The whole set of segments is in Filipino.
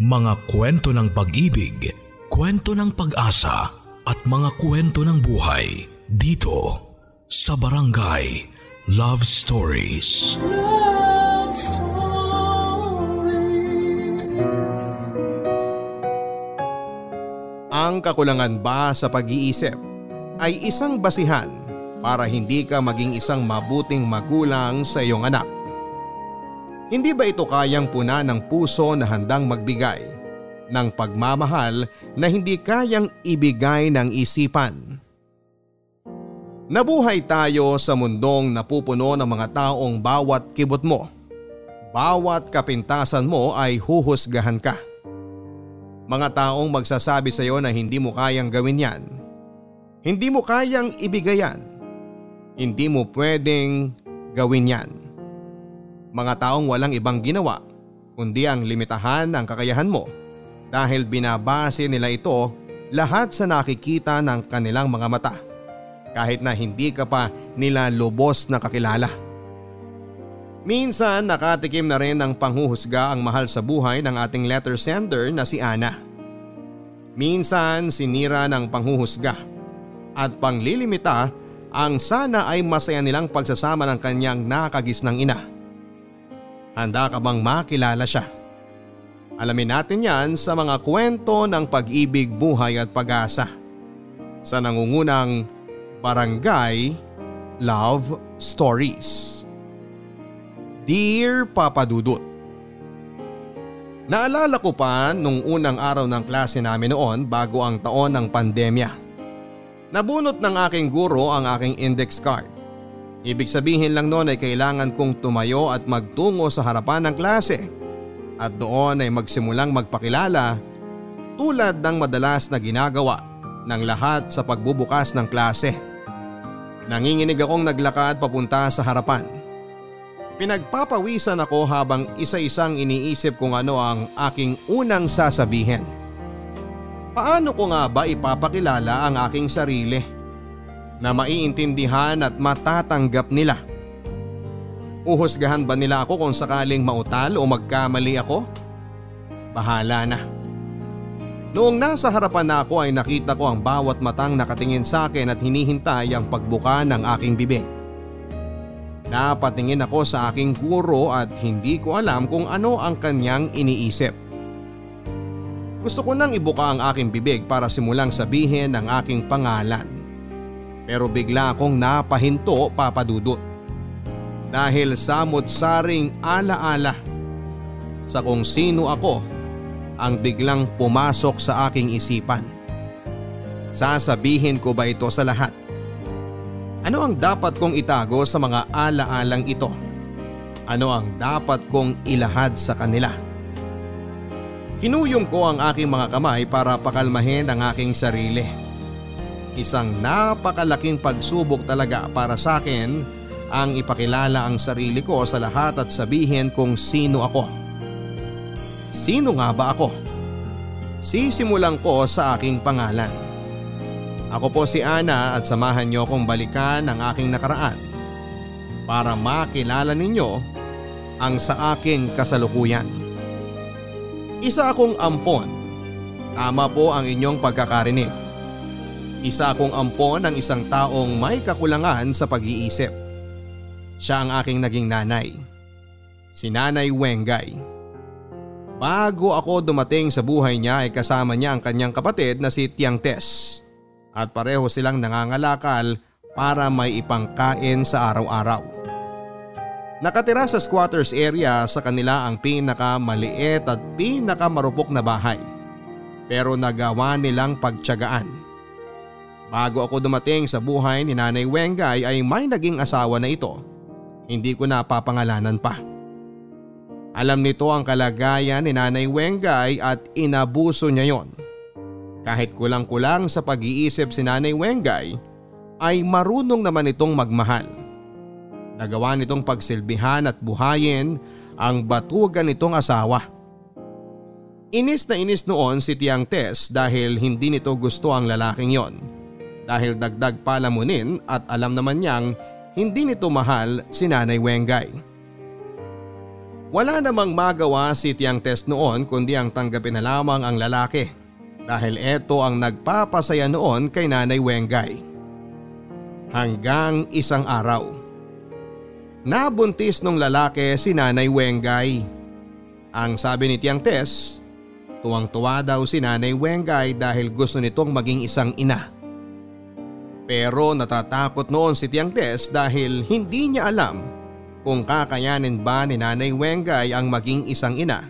mga kwento ng pag-ibig, kwento ng pag-asa at mga kwento ng buhay dito sa Barangay Love Stories. Love Stories. Ang kakulangan ba sa pag-iisip ay isang basihan para hindi ka maging isang mabuting magulang sa iyong anak? Hindi ba ito kayang punan ng puso na handang magbigay ng pagmamahal na hindi kayang ibigay ng isipan? Nabuhay tayo sa mundong napupuno ng mga taong bawat kibot mo, bawat kapintasan mo ay huhusgahan ka. Mga taong magsasabi sa iyo na hindi mo kayang gawin yan, hindi mo kayang ibigayan, hindi mo pwedeng gawin yan. Mga taong walang ibang ginawa kundi ang limitahan ng kakayahan mo dahil binabase nila ito lahat sa nakikita ng kanilang mga mata kahit na hindi ka pa nila lubos na kakilala. Minsan nakatikim na rin ng panghuhusga ang mahal sa buhay ng ating letter sender na si Ana. Minsan sinira ng panghuhusga at panglilimita ang sana ay masaya nilang pagsasama ng kanyang nakagisnang ina. Handa ka bang makilala siya? Alamin natin yan sa mga kwento ng pag-ibig, buhay at pag-asa sa nangungunang Barangay Love Stories. Dear Papa Dudut, naalala ko pa nung unang araw ng klase namin noon bago ang taon ng pandemya. Nabunot ng aking guro ang aking index card. Ibig sabihin lang noon ay kailangan kong tumayo at magtungo sa harapan ng klase at doon ay magsimulang magpakilala tulad ng madalas na ginagawa ng lahat sa pagbubukas ng klase. Nanginginig akong naglakad papunta sa harapan. Pinagpapawisan ako habang isa-isang iniisip kung ano ang aking unang sasabihin. Paano ko nga ba ipapakilala ang aking sarili na maiintindihan at matatanggap nila? Uhusgahan ba nila ako kung sakaling mautal o magkamali ako? Bahala na. Noong nasa harapan na ako ay nakita ko ang bawat matang nakatingin sa akin at hinihintay ang pagbuka ng aking bibig. Napatingin ako sa aking guro at hindi ko alam kung ano ang kanyang iniisip. Gusto ko nang ibuka ang aking bibig para simulang sabihin ang aking pangalan. Pero bigla akong napahinto, Papa Dudut, dahil samot-saring alaala sa kung sino ako ang biglang pumasok sa aking isipan. Sasabihin ko ba ito sa lahat? Ano ang dapat kong itago sa mga alaalang ito? Ano ang dapat kong ilahad sa kanila? Kinuyong ko ang aking mga kamay para pakalmahin ang aking sarili. Isang napakalaking pagsubok talaga para sa akin ang ipakilala ang sarili ko sa lahat at sabihin kung sino ako. Sino nga ba ako? Sisimulan ko sa aking pangalan. Ako po si Ana at samahan niyo akong balikan ang aking nakaraan para makilala ninyo ang sa aking kasalukuyan. Isa akong ampon. Tama po ang inyong pagkakarinig. Isa akong ampon ng isang taong may kakulangan sa pag-iisip. Siya ang aking naging nanay, si Nanay Wenggay. Bago ako dumating sa buhay niya ay kasama niya ang kanyang kapatid na si Tiyang Tess. At pareho silang nangangalakal para may ipangkain sa araw-araw. Nakatira sa squatters area sa kanila ang pinakamaliit at pinakamarupok na bahay. Pero nagawa nilang pagtiyagaan. Bago ako dumating sa buhay ni Nanay Wenggay ay may naging asawa na ito. Hindi ko napapangalanan pa. Alam nito ang kalagayan ni Nanay Wenggay at inabuso niya yon. Kahit kulang-kulang sa pag-iisip si Nanay Wenggay ay marunong naman itong magmahal. Nagawa nitong pagsilbihan at buhayin ang batugan nitong asawa. Inis na inis noon si Tiyang Tess dahil hindi nito gusto ang lalaking yon. Dahil dagdag palamunin at alam naman niyang hindi nito mahal si Nanay Wenggay. Wala namang magawa si Tiyang Tess noon kundi ang tanggapin na lamang ang lalaki dahil eto ang nagpapasaya noon kay Nanay Wenggay. Hanggang isang araw, nabuntis nung lalaki si Nanay Wenggay. Ang sabi ni Tiyang Tess, tuwang-tuwa daw si Nanay Wenggay dahil gusto nitong maging isang ina. Pero natatakot noon si Tiyang Tess dahil hindi niya alam kung kakayanin ba ni Nanay Wenggay ang maging isang ina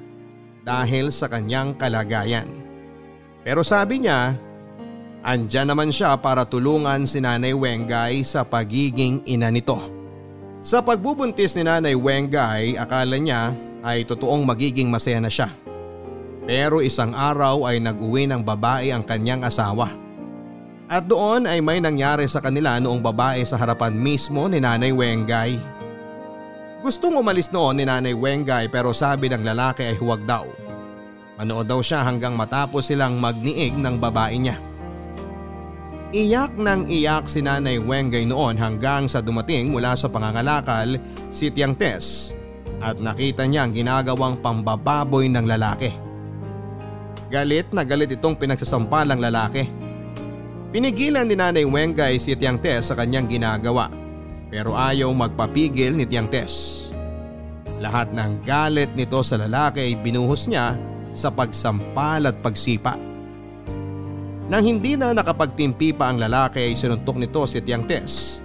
dahil sa kanyang kalagayan. Pero sabi niya, andyan naman siya para tulungan si Nanay Wenggay sa pagiging ina nito. Sa pagbubuntis ni Nanay Wenggay, akala niya ay totoong magiging masaya na siya. Pero isang araw ay nag-uwi ng babae ang kanyang asawa. At doon ay may nangyari sa kanila noong babae sa harapan mismo ni Nanay Wenggay. Gustong umalis noon ni Nanay Wenggay pero sabi ng lalaki ay huwag daw. Manood daw siya hanggang matapos silang magniig ng babae niya. Iyak nang iyak si Nanay Wenggay noon hanggang sa dumating mula sa pangangalakal si Tiyang Tess at nakita niya ang ginagawang pambababoy ng lalaki. Galit na galit itong pinagsasampalang lalaki. Pinigilan ni Nanay Wenggay si Tiyang Tess sa kanyang ginagawa. Pero ayaw magpapigil ni Tiyang Tess. Lahat ng galit nito sa lalaki ay binuhos niya sa pagsampal at pagsipa. Nang hindi na nakapagtimpi pa ang lalaki ay sinuntok nito si Tiyang Tess.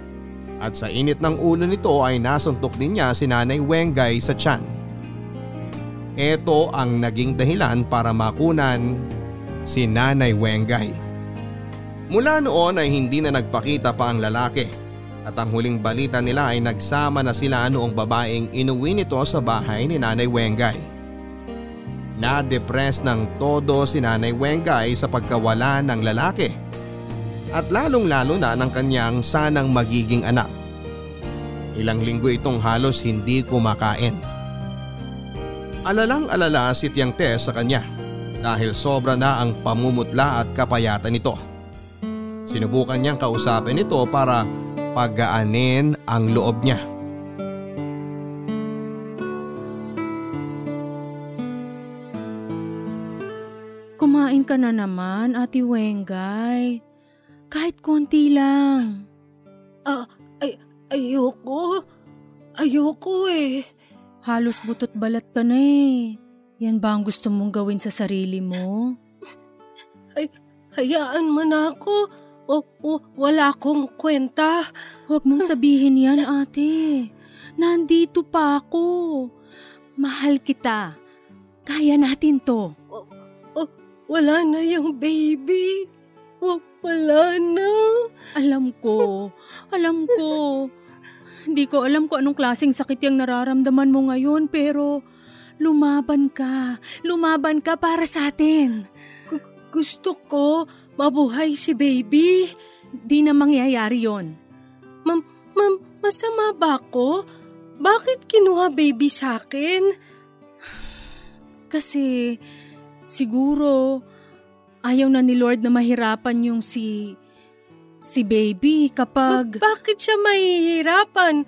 At sa init ng ulo nito ay nasuntok din niya si Nanay Wenggay sa tiyan. Ito ang naging dahilan para makunan si Nanay Wenggay. Mula noon ay hindi na nagpakita pa ang lalaki. At ang huling balita nila ay nagsama na sila noong babaeng inuwi nito sa bahay ni Nanay Wenggay. Na-depress ng todo si Nanay Wenggay sa pagkawala ng lalaki at lalong-lalo na ng kanyang sanang magiging anak. Ilang linggo itong halos hindi kumakain. Alalang-alala si Tiyang Tess sa kanya dahil sobra na ang pamumutla at kapayatan nito. Sinubukan niyang kausapin ito para pagaanin ang loob niya. Kumain ka na naman, Ate Wenggay. Kahit konti lang. Ayoko. Ayoko eh. Halos butot balat ka na eh. Yan ba ang gusto mong gawin sa sarili mo? Hayaan mo na ako. Wala akong kwenta. Huwag mong sabihin yan, ate. Nandito pa ako. Mahal kita. Kaya natin to. Wala na yung baby. Wala na. Alam ko. Hindi ko alam kung anong klaseng sakit yung nararamdaman mo ngayon, pero lumaban ka. Lumaban ka para sa atin. Gusto ko mabuhay si baby. Di na mangyayari yun. Ma'am, masama ba ako? Bakit kinuha baby sa akin? Kasi siguro ayaw na ni Lord na mahirapan yung si baby kapag… Bakit siya mahihirapan?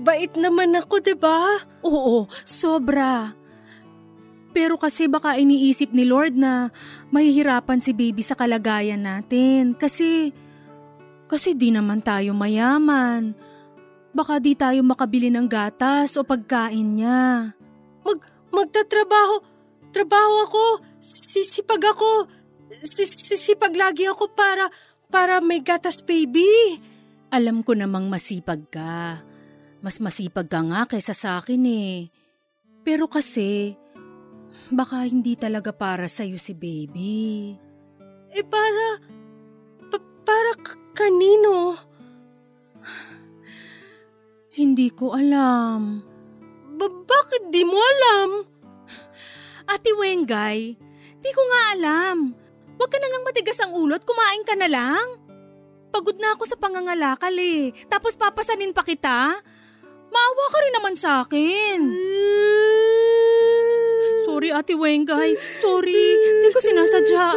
Bait naman ako, diba? Oo, sobra. Pero kasi baka iniisip ni Lord na mahihirapan si baby sa kalagayan natin. Kasi di naman tayo mayaman. Baka di tayo makabili ng gatas o pagkain niya. Magtatrabaho ako. Sisipag ako. Sisipag lagi ako para may gatas baby. Alam ko namang masipag ka. Mas masipag ka nga kaysa sa akin eh. Pero kasi… baka hindi talaga para sa'yo si baby. Para kanino? Hindi ko alam. Bakit di mo alam? Ate Wenggay, di ko nga alam. Huwag ka na ngang matigas ang ulot, kumain ka na lang. Pagod na ako sa pangangalakal eh, tapos papasanin pa kita. Maawa ka rin naman sa akin. Sorry Ate Wenggay, sorry. Hindi ko sinasadya.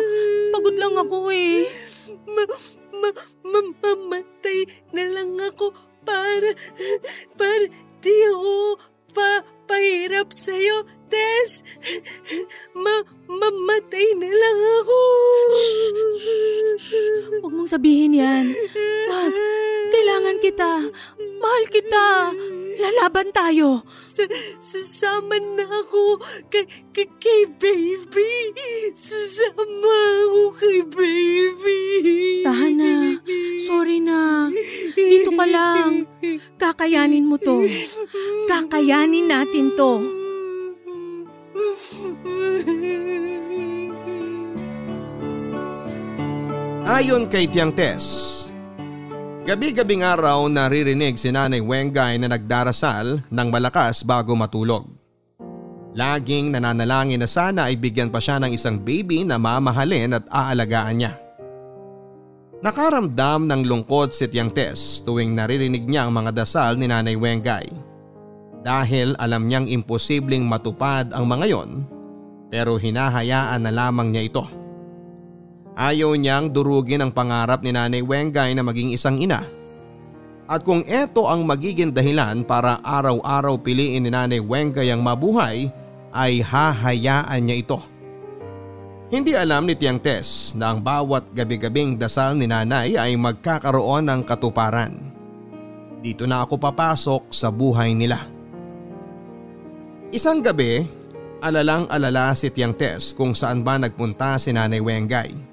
Pagod lang ako eh. Mamamatay na lang ako para… Para… Di ako… magpapahirap sa'yo, Tess. Mamatay na lang ako. Huwag mong sabihin yan. Wag. Kailangan kita. Mahal kita. Lalaban tayo. Sasaman na ako kay baby. Sasama ako kay baby. Tahan na. Sorry na. Dito ka lang. Kakayanin mo to. Kakayanin natin to. Ayon kay Tiyang Tess, gabi-gabing araw naririnig si Nanay Wenggay na nagdarasal ng malakas bago matulog. Laging nananalangin na sana ay bigyan pa siya ng isang baby na mamahalin at aalagaan niya. Nakaramdam ng lungkot si Tiyang Tess tuwing naririnig niya ang mga dasal ni Nanay Wenggay. Dahil alam niyang imposibleng matupad ang mga yon, pero hinahayaan na lamang niya ito. Ayaw niyang durugin ang pangarap ni Nanay Wenggay na maging isang ina. At kung eto ang magiging dahilan para araw-araw piliin ni Nanay Wenggay ang mabuhay, ay hahayaan niya ito. Hindi alam ni Tiyang Tess na ang bawat gabi-gabing dasal ni Nanay ay magkakaroon ng katuparan. Dito na ako papasok sa buhay nila. Isang gabi, alalang-alala si Tiyang Tess kung saan ba nagpunta si Nanay Wenggay.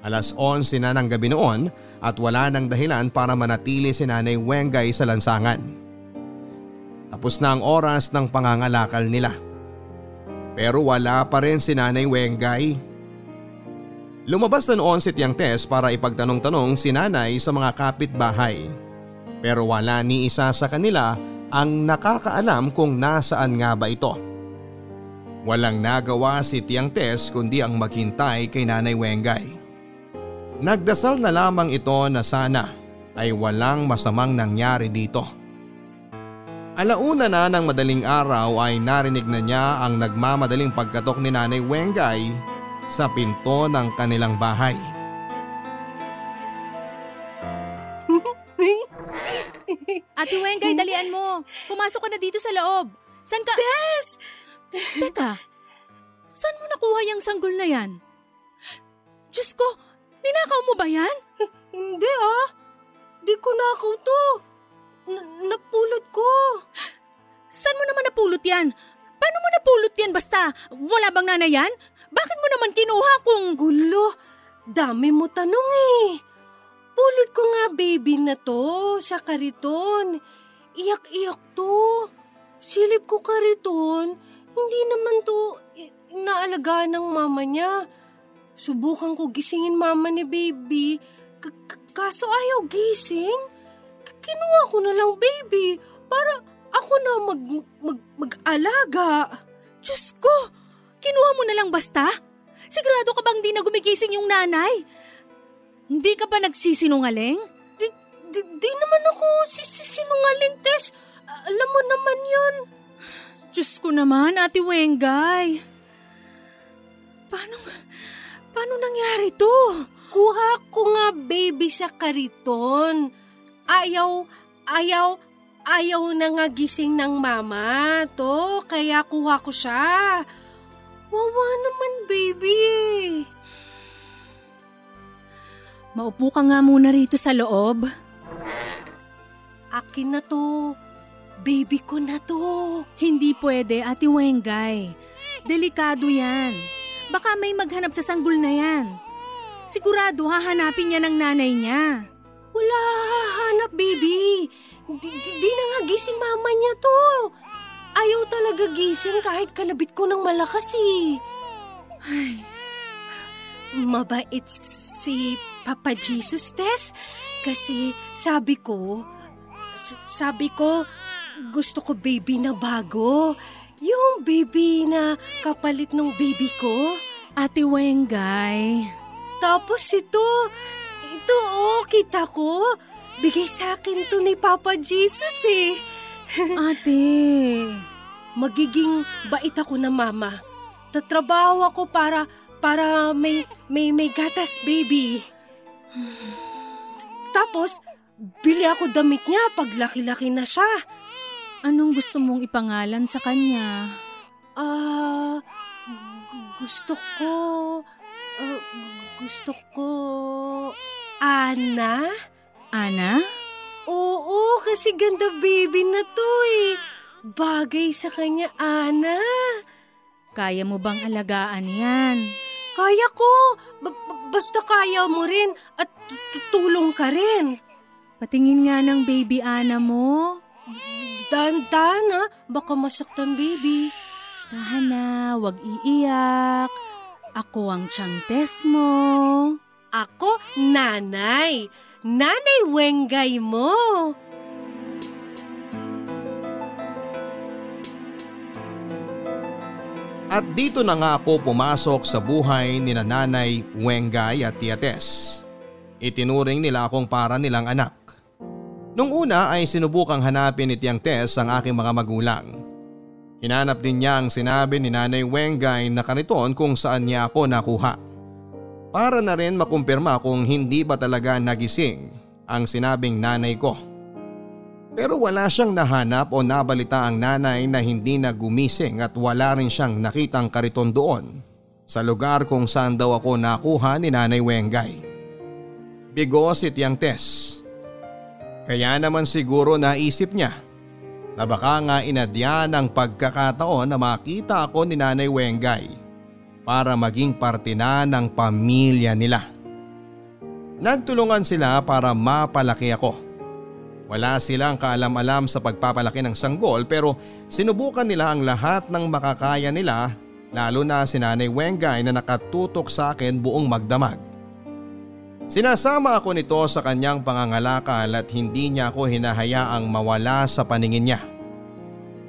Alas 11 na ng gabi noon at wala nang dahilan para manatili si Nanay Wenggay sa lansangan. Tapos na ang oras ng pangangalakal nila. Pero wala pa rin si Nanay Wenggay. Lumabas na noon si Tiyang Tess para ipagtanong-tanong si Nanay sa mga kapitbahay. Pero wala ni isa sa kanila ang nakakaalam kung nasaan nga ba ito. Walang nagawa si Tiyang Tess kundi ang maghintay kay Nanay Wenggay. Nagdasal na lamang ito na sana ay walang masamang nangyari dito. Alauna na ng madaling araw ay narinig na niya ang nagmamadaling pagkatok ni Nanay Wenggay sa pinto ng kanilang bahay. Ate Wenggay, dalian mo! Pumasok ka na dito sa loob! San ka… Tess! Teka, saan mo nakuha yung sanggol na yan? Diyos ko! Ninakaw mo ba yan? Hindi ah. Di ko nakaw to. Napulot ko. Saan mo naman napulot yan? Paano mo napulot yan basta? Wala bang nanay yan? Bakit mo naman kinuha kung… Gulo. Dami mo tanong eh. Pulot ko nga baby na to sa kariton. Iyak-iyak to. Silip ko kariton. Hindi naman to inaalagaan ng mama niya. Subukan ko gisingin mama ni baby, kaso ayaw gising. Kinuha ko na lang baby para ako na mag-alaga. Diyos ko, kinuha mo na lang basta? Sigurado ka bang di na gumigising yung nanay? Hindi ka ba nagsisinungaling? Di naman ako sisinungaling, Tess. Alam mo naman yun. Diyos ko naman, Ate Wenggay. Paano nangyari to? Kuha ko nga baby sa kariton. Ayaw na nga gising ng mama to. Kaya kuha ko siya. Wawa naman baby. Maupo ka nga muna rito sa loob. Akin na to. Baby ko na to. Hindi pwede, Ate Wenggay. Delikado yan. Baka may maghanap sa sanggol na yan. Sigurado hahanapin niya ng nanay niya. Wala hahanap, baby. Di na nga gising mama niya to. Ayaw talaga gising kahit kalabit ko ng malakas eh. Ay, mabait si Papa Jesus, Tess. Kasi sabi ko, gusto ko baby na bago. Yung baby na kapalit nung baby ko, Ate Wenggay. Tapos ito oh, kita ko. Bigay sa akin to ni Papa Jesus eh. Ate. Magiging bait ako na mama. Tatrabaho ako para may gatas baby. Tapos, bili ako damit niya pag laki-laki na siya. Anong gusto mong ipangalan sa kanya? Gusto ko... Ana? Ana? Oo, kasi ganda baby na to eh. Bagay sa kanya, Ana. Kaya mo bang alagaan yan? Kaya ko. Basta kaya mo rin at tutulong ka rin. Patingin nga ng baby Ana mo. Dahan-dahan ha, baka masaktan baby. Tahan na, huwag iiyak. Ako ang Tiyang Tess mo. Ako, nanay. Nanay Wenggay mo. At dito na nga ako pumasok sa buhay ni Nanay Wenggay at Tiya Tess. Itinuring nila akong para nilang anak. Nung una ay sinubukang hanapin ni Tiyang Tess ang aking mga magulang. Hinanap din niya ang sinabi ni Nanay Wenggay na kaniton kung saan niya ako nakuha. Para na rin makumpirma kung hindi ba talaga nagising ang sinabing nanay ko. Pero wala siyang nahanap o nabalita ang nanay na hindi na gumising at wala rin siyang nakitang kariton doon sa lugar kung saan daw ako nakuha ni Nanay Wenggay. Bigo si Tiyang Tess. Kaya naman siguro naisip niya na baka nga inadya ng pagkakataon na makita ako ni Nanay Wenggay para maging parte na ng pamilya nila. Nagtulungan sila para mapalaki ako. Wala silang kaalam-alam sa pagpapalaki ng sanggol pero sinubukan nila ang lahat ng makakaya nila, lalo na si Nanay Wenggay na nakatutok sa akin buong magdamag. Sinasama ako nito sa kanyang pangangalakal at hindi niya ako hinahayaang mawala sa paningin niya.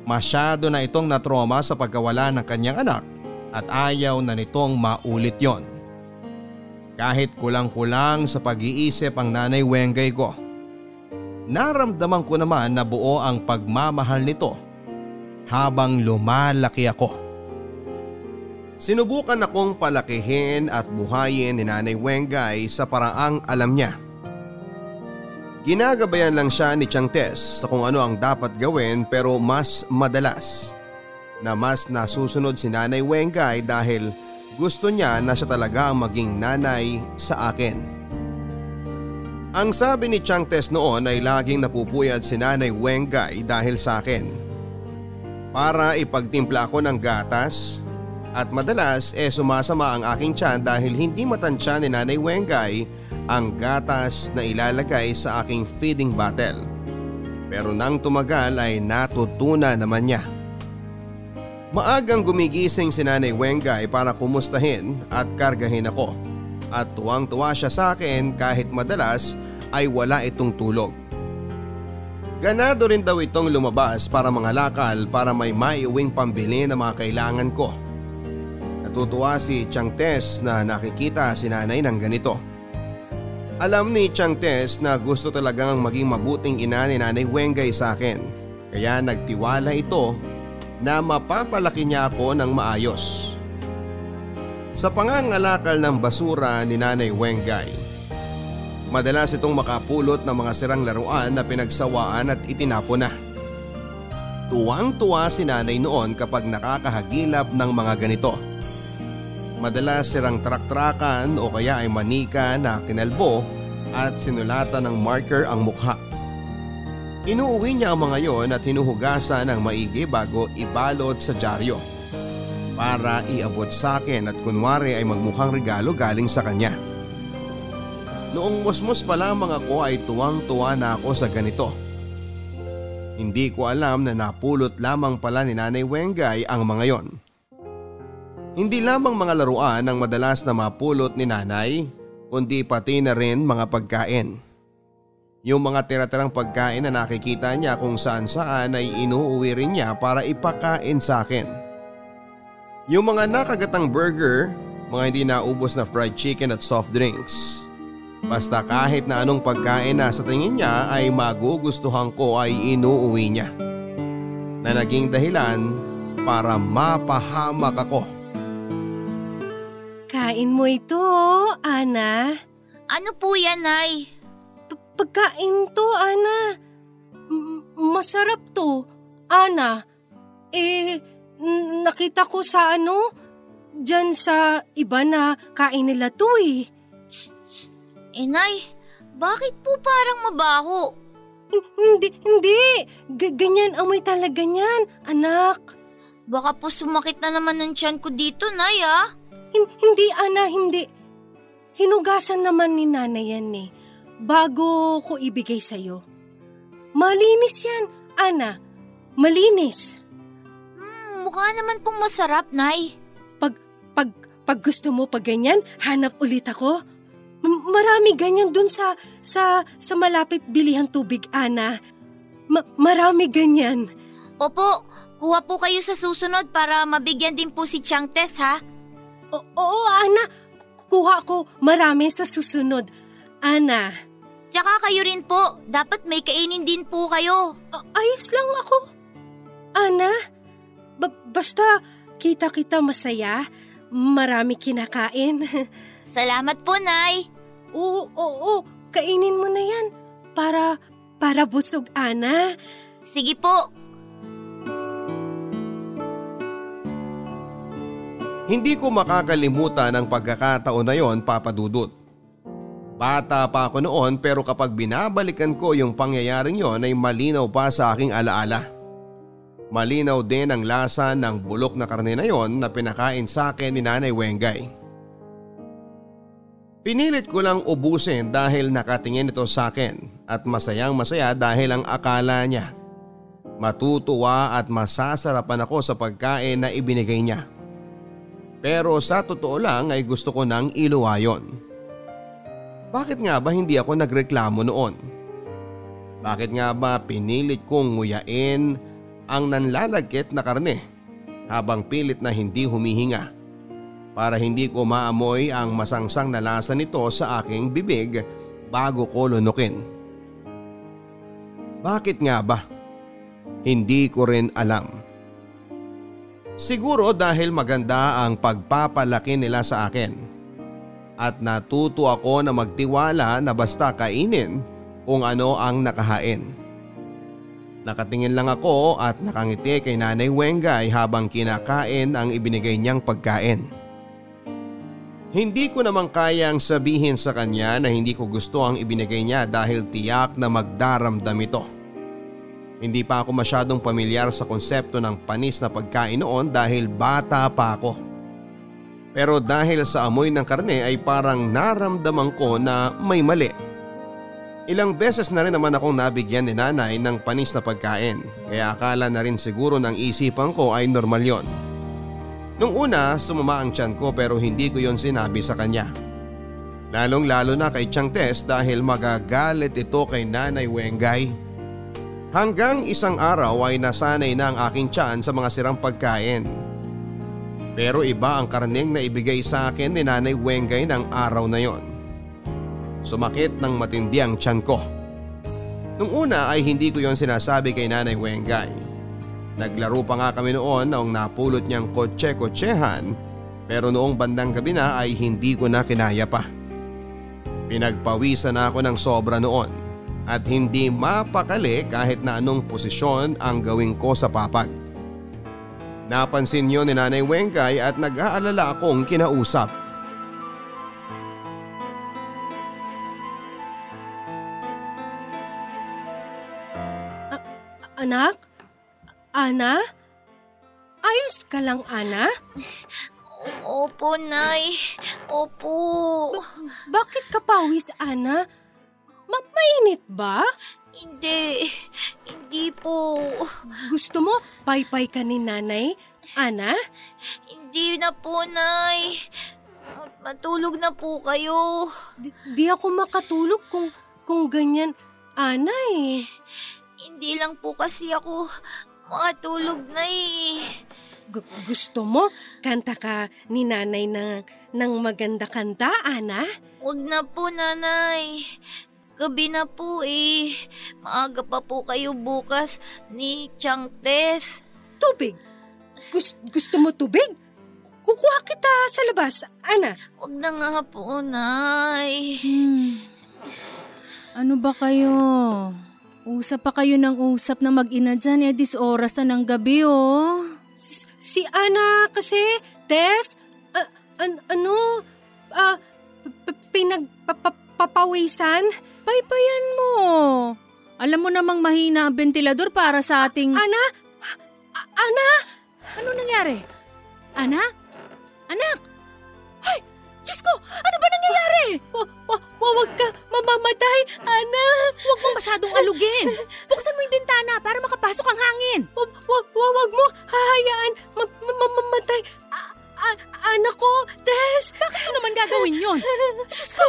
Masyado na itong natroma sa pagkawala ng kanyang anak. At ayaw na nitong maulit yon. Kahit kulang-kulang sa pag-iisip ang Nanay Wenggay ko. Naramdaman ko naman na buo ang pagmamahal nito habang lumalaki ako. Sinubukan akong palakihin at buhayin ni Nanay Wenggay sa paraang alam niya. Ginagabayan lang siya ni Tiyang Tess sa kung ano ang dapat gawin pero mas madalas na mas nasusunod si Nanay Wenggay dahil gusto niya na siya talaga ang maging nanay sa akin. Ang sabi ni Tiyang Tess noon ay laging napupuyat si Nanay Wenggay dahil sa akin. Para ipagtimpla ko ng gatas at madalas sumasama ang aking tiyan dahil hindi matansya ni Nanay Wenggay ang gatas na ilalagay sa aking feeding bottle. Pero nang tumagal ay natutunan naman niya. Maagang gumigising si Nanay Wenggay para kumustahin at kargahin ako at tuwang-tuwa siya sa akin kahit madalas ay wala itong tulog. Ganado rin daw itong lumabas para mangalakal para may maiuwing pambili na mga kailangan ko. Natutuwa si Tiyang Tess na nakikita si nanay ng ganito. Alam ni Tiyang Tess na gusto talagang maging mabuting ina ni Nanay Wenggay sa akin kaya nagtiwala ito na mapapalaki niya ako ng maayos. Sa pangangalakal ng basura ni Nanay Wenggay, madalas itong makapulot ng mga sirang laruan na pinagsawaan at itinapon na. Tuwang-tuwa si nanay noon kapag nakakahagilap ng mga ganito. Madalas sirang trak-trakan o kaya ay manika na kinalbo at sinulatan ng marker ang mukha. Inuuwi niya ang mga yon at hinuhugasan ng maigi bago ibalot sa dyaryo para iabot sa akin at kunwari ay magmukhang regalo galing sa kanya. Noong musmus pa lamang ako ay tuwang-tuwa na ako sa ganito. Hindi ko alam na napulot lamang pala ni Nanay Wenggay ang mga yon. Hindi lamang mga laruan ang madalas na mapulot ni nanay kundi pati na rin mga pagkain. Yung mga tira-tirang pagkain na nakikita niya kung saan-saan ay inuuwi rin niya para ipakain sa akin. Yung mga nakagatang burger, mga hindi naubos na fried chicken at soft drinks. Basta kahit na anong pagkain na sa tingin niya ay magugustuhan ko ay inuuwi niya. Na naging dahilan para mapahamak ako. Kain mo ito, Ana. Ano po yan, Nay? Pagkain to, Ana. Masarap to. Ana, nakita ko sa dyan sa iba na kain nila to eh. Nay, bakit po parang mabaho? Hindi. Ganyan amoy talaga niyan, anak. Baka po sumakit na naman ng tiyan ko dito, Nay, ah. Hindi, Ana, hindi. Hinugasan naman ni Nanay yan eh, bago ko ibigay sa'yo. Malinis yan, Ana. Malinis. Mukha naman pong masarap, Nay. Pag gusto mo pag ganyan, hanap ulit ako. Marami ganyan dun sa malapit bilihan tubig, Ana. Marami ganyan. Opo, kuha po kayo sa susunod para mabigyan din po si Tiyang Tess, ha? Oo, Ana. Kuha ko marami sa susunod, Ana. Tsaka kayo rin po. Dapat may kainin din po kayo. Ayos lang ako, Ana. Basta kita-kita masaya. Marami kinakain. Salamat po, Nay. Oo. Kainin mo na yan. Para busog, Ana. Sige po. Hindi ko makakalimutan ang pagkakataon na yon, Papa Dudut. Bata pa ako noon pero kapag binabalikan ko yung pangyayaring yon ay malinaw pa sa aking alaala. Malinaw din ang lasa ng bulok na karne na yon na pinakain sa akin ni Nanay Wenggay. Pinilit ko lang ubusin dahil nakatingin ito sa akin at masayang masaya dahil ang akala niya. Matutuwa at masasarapan ako sa pagkain na ibinigay niya. Pero sa totoo lang ay gusto ko nang iluwayon. Bakit nga ba hindi ako nagreklamo noon? Bakit nga ba pinilit kong nguyain ang nanlalagkit na karne habang pilit na hindi humihinga? Para hindi ko maamoy ang masangsang na lasa nito sa aking bibig bago ko lunukin. Bakit nga ba? Hindi ko rin alam. Siguro dahil maganda ang pagpapalaki nila sa akin. At natuto ako na magtiwala na basta kainin kung ano ang nakahain. Nakatingin lang ako at nakangiti kay Nanay Wenggay habang kinakain ang ibinigay niyang pagkain. Hindi ko naman kayang sabihin sa kanya na hindi ko gusto ang ibinigay niya dahil tiyak na magdaramdam ito. Hindi pa ako masyadong pamilyar sa konsepto ng panis na pagkain noon dahil bata pa ako. Pero dahil sa amoy ng karne ay parang naramdaman ko na may mali. Ilang beses na rin naman akong nabigyan ni Nanay ng panis na pagkain kaya akala na rin siguro ng isipan ko ay normal yon. Nung una, sumama ang tiyan ko pero hindi ko yon sinabi sa kanya. Lalong-lalo na kay Tiyang Tess dahil magagalit ito kay Nanay Wenggay. Hanggang isang araw ay nasanay na ang aking tiyan sa mga sirang pagkain. Pero iba ang karneng na ibigay sa akin ni Nanay Wenggay ng araw na yon. Sumakit ng matindi ang tiyan ko. Nung una ay hindi ko yon sinasabi kay Nanay Wenggay. Naglaro pa nga kami noon noong napulot niyang kotse-kotsehan pero noong bandang gabi na ay hindi ko na kinaya pa. Pinagpawisan ako ng sobra noon at hindi mapakali kahit na anong posisyon ang gawin ko sa papag. Napansin yun ni Nanay Wenggay at nag-aalala akong kinausap. Anak? Ana? Ayos ka lang, Ana? Opo, Nay. Opo. Bakit ka pawis, Ana? Mainit ba? Hindi. Hindi po. Gusto mo paypay ka ni Nanay, Ana? Hindi na po, Nay. Matulog na po kayo. Di ako makatulog kung ganyan, Ana eh. Hindi lang po kasi ako... makatulog na eh. Gusto mo? Kanta ka ni Nanay ng maganda kanta, Ana? Wag na po, Nanay. Gabi na po eh. Maaga pa po kayo bukas ni Tiyang Tess. Tubig? Gusto mo tubig? Kukuha kita sa labas, Ana. Wag na nga po, Nay. Ano ba kayo? Usap pa kayo ng usap na mag-ina dyan, eh 10 oras na ng gabi, oh. Si Ana kasi, Tess, pinagpapawisan? Paypayan mo. Alam mo namang mahina ang ventilador para sa ating... Ana? Ana? Ano nangyari? Ana? Anak? Ay! Diyos ko! Ano ba nangyayari? Huwag ka mamamatay, Ana! Huwag mo masyadong alugin! Buksan mo yung bintana para makapasok ang hangin! Huwag mo hahayaan mamamatay! Anak ko, Tess! Bakit ko naman gagawin yun? Diyos ko!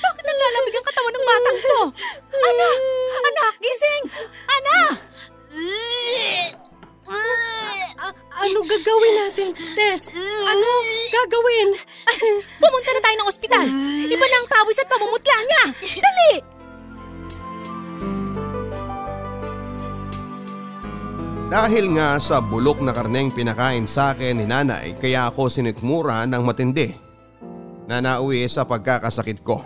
Bakit nalalamig ang katawan ng batang to? Ana! Anak! Gising! Ana! Ano gagawin natin, Tess? Ano gagawin? Pumunta na tayo ng ospital! Iba na ang pawis at pamumutla niya! Dali! Dahil nga sa bulok na karneng pinakain sa akin ni nanay, kaya ako sinikmura ng matindi na nauwi sa pagkakasakit ko.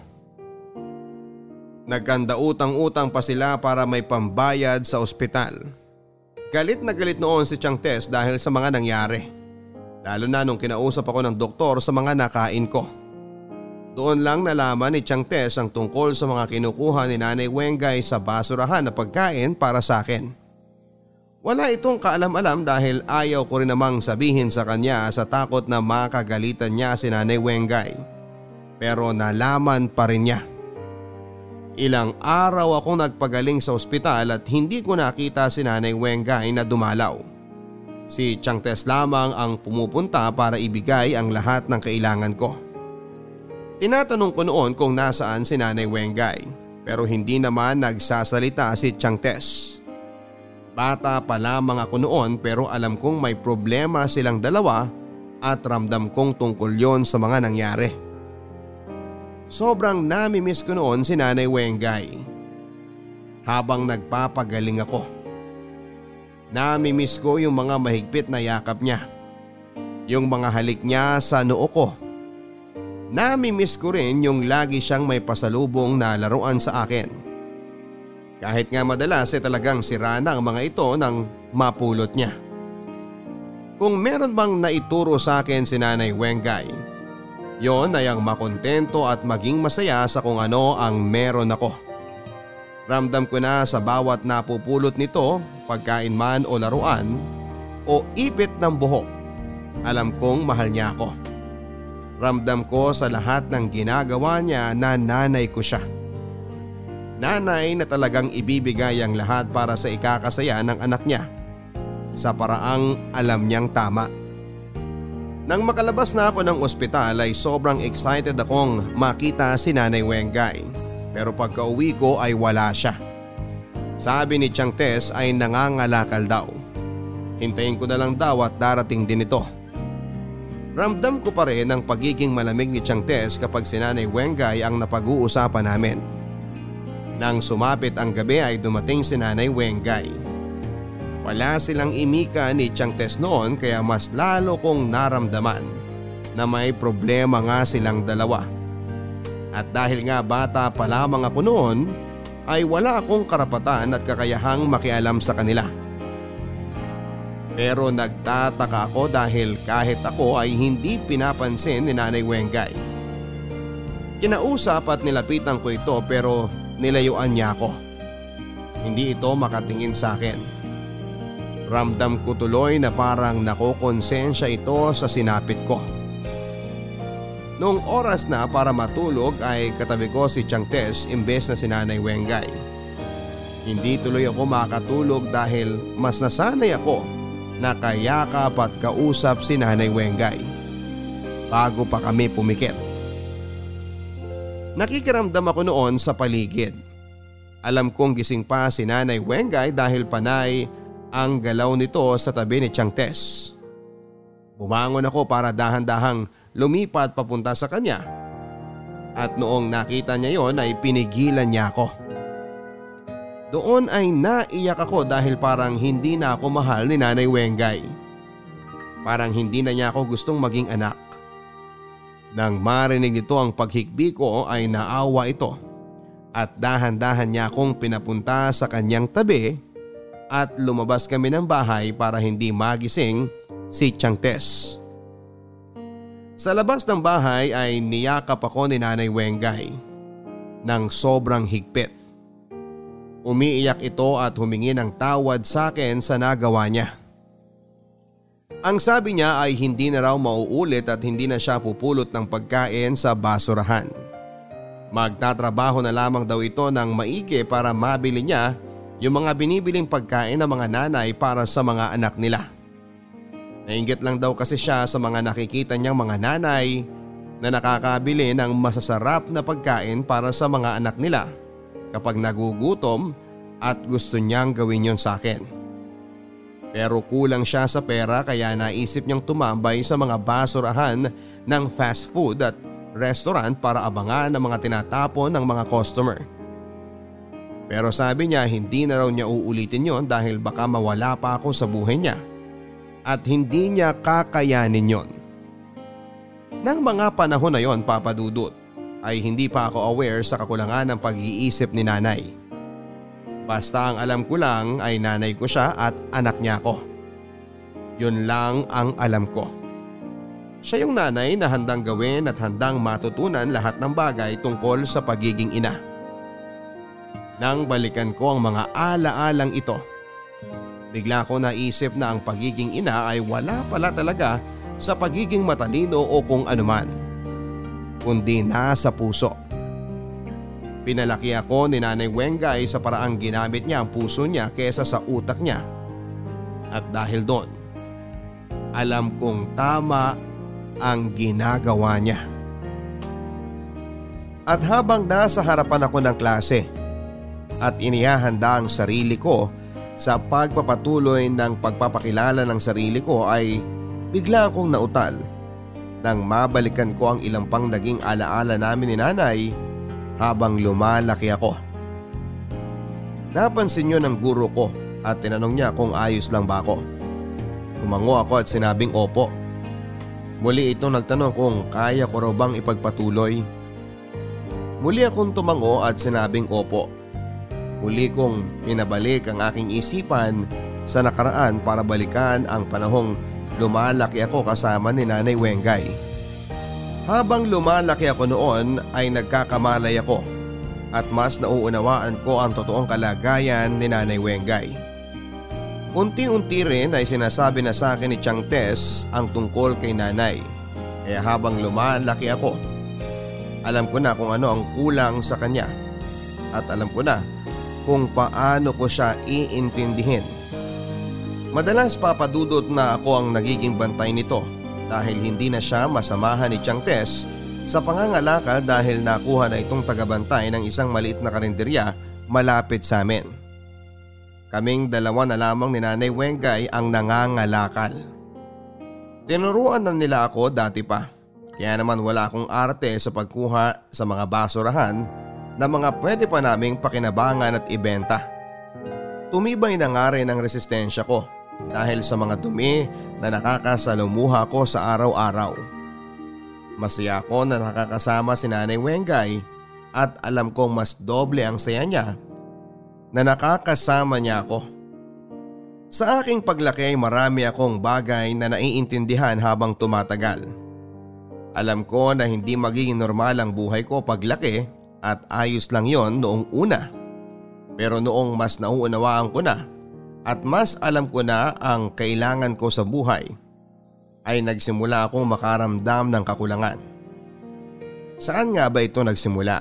Nagkandautang-utang pa sila para may pambayad sa ospital. Galit na galit noon si Tiyang Tess dahil sa mga nangyari. Lalo na nung kinausap ako ng doktor sa mga nakain ko. Doon lang nalaman ni Tiyang Tess ang tungkol sa mga kinukuha ni Nanay Wenggay sa basurahan na pagkain para sa akin. Wala itong kaalam-alam dahil ayaw ko rin namang sabihin sa kanya sa takot na makagalitan niya si Nanay Wenggay. Pero nalaman pa rin niya. Ilang araw akong nagpagaling sa ospital at hindi ko nakita si Nanay Wenggay na dumalaw. Si Tiyang Tess lamang ang pumupunta para ibigay ang lahat ng kailangan ko. Tinatanong ko noon kung nasaan si Nanay Wenggay, pero hindi naman nagsasalita si Tiyang Tess. Bata pa lamang ako noon pero alam kong may problema silang dalawa at ramdam kong tungkol yon sa mga nangyari. Sobrang nami-miss ko noon si Nanay Wenggay habang nagpapagaling ako. Nami-miss ko yung mga mahigpit na yakap niya, yung mga halik niya sa noo ko. Nami-miss ko rin yung lagi siyang may pasalubong na laruan sa akin. Kahit nga madalas ay talagang sira na ang mga ito nang mapulot niya. Kung meron bang naituro sa akin si Nanay Wenggay, yon ay ang makontento at maging masaya sa kung ano ang meron ako. Ramdam ko na sa bawat napupulot nito, pagkain man o laruan, o ipit ng buhok, alam kong mahal niya ako. Ramdam ko sa lahat ng ginagawa niya na nanay ko siya. Nanay na talagang ibibigay ang lahat para sa ikakasaya ng anak niya sa paraang alam niyang tama. Nang makalabas na ako ng ospital ay sobrang excited akong makita si Nanay Wenggay, pero pagka-uwi ko ay wala siya. Sabi ni Tiyang Tess ay nangangalakal daw. Hintayin ko na lang daw at darating din ito. Ramdam ko pa rin ang pagiging malamig ni Tiyang Tess kapag si Nanay Wenggay ang napag-uusapan namin. Nang sumapit ang gabi ay dumating si Nanay Wenggay. Wala silang imika ni Tiyang Tess noon kaya mas lalo kong naramdaman na may problema nga silang dalawa. At dahil nga bata pa lamang ako noon ay wala akong karapatan at kakayahang makialam sa kanila. Pero nagtataka ako dahil kahit ako ay hindi pinapansin ni Nanay Wenggay. Kinausap at nilapitan ko ito pero nilayuan niya ako. Hindi ito makatingin sa akin. Ramdam ko tuloy na parang nakokonsensya ito sa sinapit ko. Noong oras na para matulog ay katabi ko si Tiyang Tess imbes na si Nanay Wenggay. Hindi tuloy ako makatulog dahil mas nasanay ako na kayakap at kausap si Nanay Wenggay bago pa kami pumikit. Nakikiramdam ako noon sa paligid. Alam kong gising pa si Nanay Wenggay dahil panay ang galaw nito sa tabi ni Tiyang Tess. Bumangon ako para dahan-dahang lumipat papunta sa kanya. At noong nakita niya yon ay pinigilan niya ako. Doon ay naiyak ako dahil parang hindi na ako mahal ni Nanay Wenggay. Parang hindi na niya ako gustong maging anak. Nang marinig nito ang paghikbi ko ay naawa ito at dahan-dahan niya akong pinapunta sa kanyang tabi at lumabas kami ng bahay para hindi magising si Tiyang Tess. Sa labas ng bahay ay niyakap ako ni Nanay Wenggay ng sobrang higpit. Umiiyak ito at humingi ng tawad sa akin sa nagawa niya. Ang sabi niya ay hindi na raw mauulit at hindi na siya pupulot ng pagkain sa basurahan. Magtatrabaho na lamang daw ito ng maigi para mabili niya yung mga binibiling pagkain ng mga nanay para sa mga anak nila. Nainggit lang daw kasi siya sa mga nakikita niyang mga nanay na nakakabili ng masasarap na pagkain para sa mga anak nila kapag nagugutom, at gusto niyang gawin yon sa akin. Pero kulang siya sa pera kaya naisip niyang tumambay sa mga basurahan ng fast food at restaurant para abangan ang mga tinatapon ng mga customer. Pero sabi niya hindi na raw niya uulitin yon dahil baka mawala pa ako sa buhay niya at hindi niya kakayanin yon. Nang mga panahon na yon, Papa Dudut, ay hindi pa ako aware sa kakulangan ng pag-iisip ni Nanay. Basta ang alam ko lang ay nanay ko siya at anak niya ako. Yun lang ang alam ko. Siya yung nanay na handang gawin at handang matutunan lahat ng bagay tungkol sa pagiging ina. Nang balikan ko ang mga alaalang ito, bigla ko naisip na ang pagiging ina ay wala pala talaga sa pagiging matalino o kung anuman, kundi nasa puso. Pinalaki ako ni Nanay Wenggay sa paraang ginamit niya ang puso niya kesa sa utak niya. At dahil doon, alam kong tama ang ginagawa niya. At habang nasa harapan ako ng klase at inihahanda ang sarili ko sa pagpapatuloy ng pagpapakilala ng sarili ko ay bigla akong nautal nang mabalikan ko ang ilang pang naging alaala namin ni Nanay habang lumalaki ako. Napansin niyo ng guro ko at tinanong niya kung ayos lang ba ako. Tumango ako at sinabing opo. Muli itong nagtanong kung kaya ko raw bang ipagpatuloy. Muli akong tumango at sinabing opo. Muli kong pinabalik ang aking isipan sa nakaraan para balikan ang panahong lumalaki ako kasama ni Nanay Wenggay. Habang lumalaki ako noon ay nagkakamalay ako at mas nauunawaan ko ang totoong kalagayan ni Nanay Wenggay. Unti-unti rin ay sinasabi na sa akin ni Tiyang Tess ang tungkol kay Nanay. Kaya habang lumalaki ako, alam ko na kung ano ang kulang sa kanya at alam ko na kung paano ko siya iintindihin. Madalas papadudot na ako ang nagiging bantay nito dahil hindi na siya masamahan ni Tiyang Tess sa pangangalakal dahil nakuha na itong tagabantay ng isang maliit na karinderya malapit sa amin. Kaming dalawa na lamang ni Nanay Wenggay ang nangangalakal. Tinuruan na nila ako dati pa, kaya naman wala akong arte sa pagkuha sa mga basurahan na mga pwede pa naming pakinabangan at ibenta. Tumibay na nga rin ang resistensya ko dahil sa mga dumi na nakakasalumuha ko sa araw-araw. Masaya ako na nakakasama si Nanay Wenggay at alam kong mas doble ang saya niya na nakakasama niya ako. Sa aking paglaki ay marami akong bagay na naiintindihan habang tumatagal. Alam ko na hindi magiging normal ang buhay ko paglaki at ayos lang yon noong una. Pero noong mas nauunawaan ko na at mas alam ko na ang kailangan ko sa buhay, ay nagsimula akong makaramdam ng kakulangan. Saan nga ba ito nagsimula?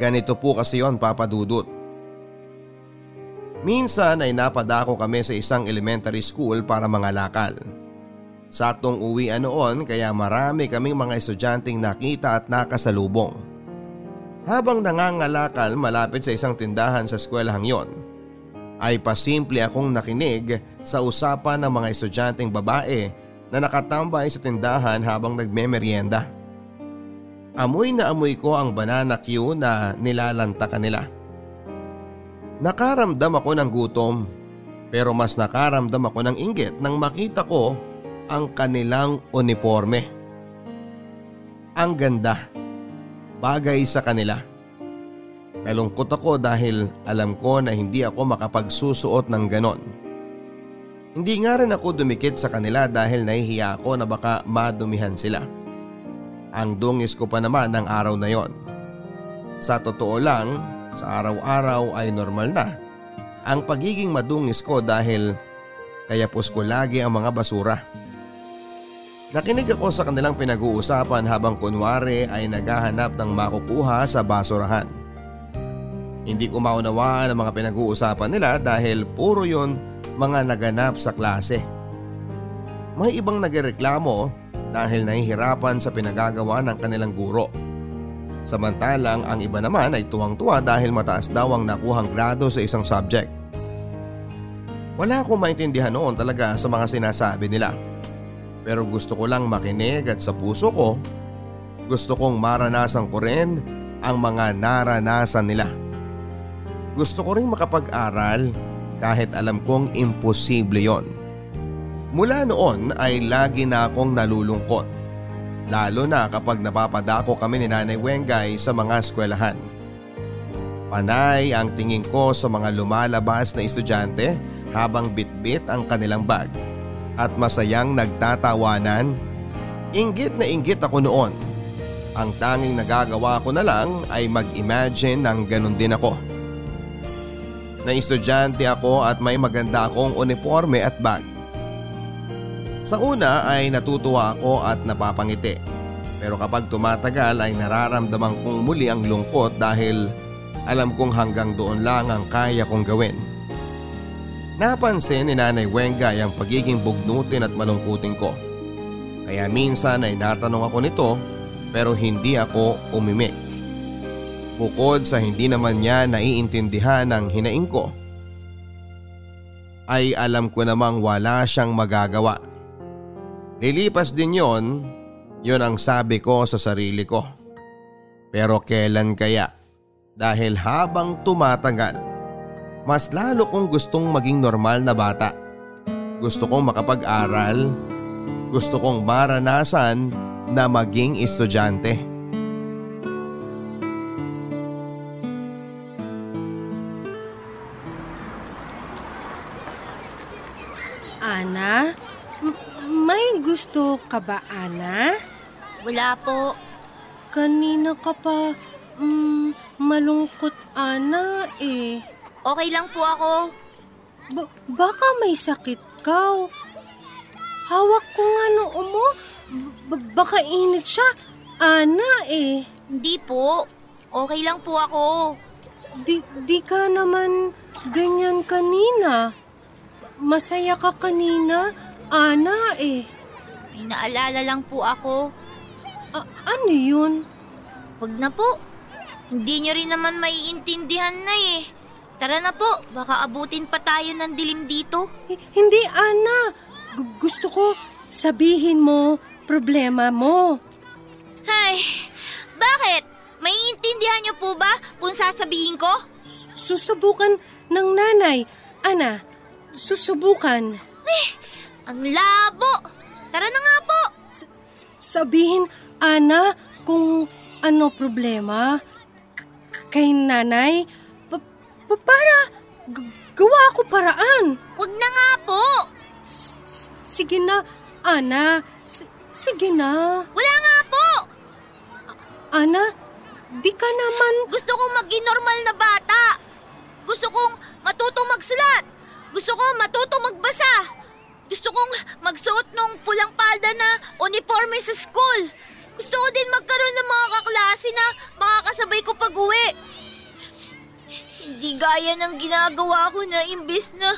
Ganito po kasi yon, Papa Dudut. Minsan ay napadako kami sa isang elementary school para mangalakal. Saktong uwian noon kaya marami kaming mga estudyanteng nakita at nakasalubong. Habang nangangalakal malapit sa isang tindahan sa eskwelahang yon, ay pasimple akong nakinig sa usapan ng mga estudyanteng babae na nakatambay sa tindahan habang nagmemeryenda. Amoy na amoy ko ang banana queue na nilalantakan nila. Nakaramdam ako ng gutom pero mas nakaramdam ako ng inggit nang makita ko ang kanilang uniporme. Ang ganda, bagay sa kanila. Nalungkot ako dahil alam ko na hindi ako makapagsusuot ng ganon. Hindi nga rin ako dumikit sa kanila dahil nahihiya ako na baka madumihan sila. Ang dungis ko pa naman ng araw na yon. Sa totoo lang, sa araw-araw ay normal na ang pagiging madungis ko dahil kayapos ko lagi ang mga basura. Nakinig ako sa kanilang pinag-uusapan habang kunwari ay naghahanap ng makukuha sa basurahan. Hindi ko maunawaan ang mga pinag-uusapan nila dahil puro yon mga naganap sa klase. May ibang nagreklamo dahil nahihirapan sa pinagagawa ng kanilang guro. Samantalang ang iba naman ay tuwang-tuwa dahil mataas daw ang nakuhang grado sa isang subject. Wala akong maintindihan noon talaga sa mga sinasabi nila. Pero gusto ko lang makinig at sa puso ko, gusto kong maranasan ko rin ang mga naranasan nila. Gusto ko rin makapag-aral kahit alam kong imposible yon. Mula noon ay lagi na akong nalulungkot, lalo na kapag napapadako kami ni Nanay Wenggay sa mga eskwelahan. Panay ang tingin ko sa mga lumalabas na estudyante habang bitbit ang kanilang bag. At masayang nagtatawanan, inggit na inggit ako noon. Ang tanging nagagawa ko na lang ay mag-imagine ng ganun din ako. Naistudyante ako at may maganda akong uniforme at bag. Sa una ay natutuwa ako at napapangiti. Pero kapag tumatagal ay nararamdaman kong muli ang lungkot dahil alam kong hanggang doon lang ang kaya kong gawin. Napansin ni Nanay Wenggay ang pagiging bugnutin at malungkutin ko. Kaya minsan ay natanong ako nito pero hindi ako umimik. Bukod sa hindi naman niya naiintindihan ang hinaing ko, ay alam ko namang wala siyang magagawa. Lilipas din yon, yon ang sabi ko sa sarili ko. Pero kailan kaya? Dahil habang tumatagal, mas lalo kong gustong maging normal na bata. Gusto kong makapag-aral. Gusto kong maranasan na maging estudyante. Ana? May gusto ka ba, Ana? Wala po. Kanina ka pa malungkot, Ana eh. Okay lang po ako. Baka may sakit ka. Hawak ko nga noo mo. Baka init siya. Ana eh. Hindi po. Okay lang po ako. Di ka naman ganyan kanina. Masaya ka kanina, Ana eh. May naalala lang po ako. Ano yun? Huwag na po. Hindi niyo rin naman maiintindihan na eh. Tara na po, baka abutin pa tayo ng dilim dito. Hindi, Ana. Gusto ko sabihin mo problema mo. Ay, bakit? Maiintindihan niyo po ba kung sasabihin ko? Susubukan ng nanay, Ana. Susubukan. Ay, ang labo. Tara na nga po. Sabihin, Ana, kung ano problema kay nanay. Para gawa ko paraan. Huwag na nga po. Sige na, Ana. Sige na. Wala nga po. Ana, di ka naman... Gusto kong maging normal na bata. Gusto kong matutong magsulat. Gusto kong matutong magbasa. Gusto kong magsuot ng pulang palda na uniforme sa school. Gusto ko din magkaroon ng mga kaklase na makakasabay ko pag-uwi. Hindi gaya ng ginagawa ko na imbis na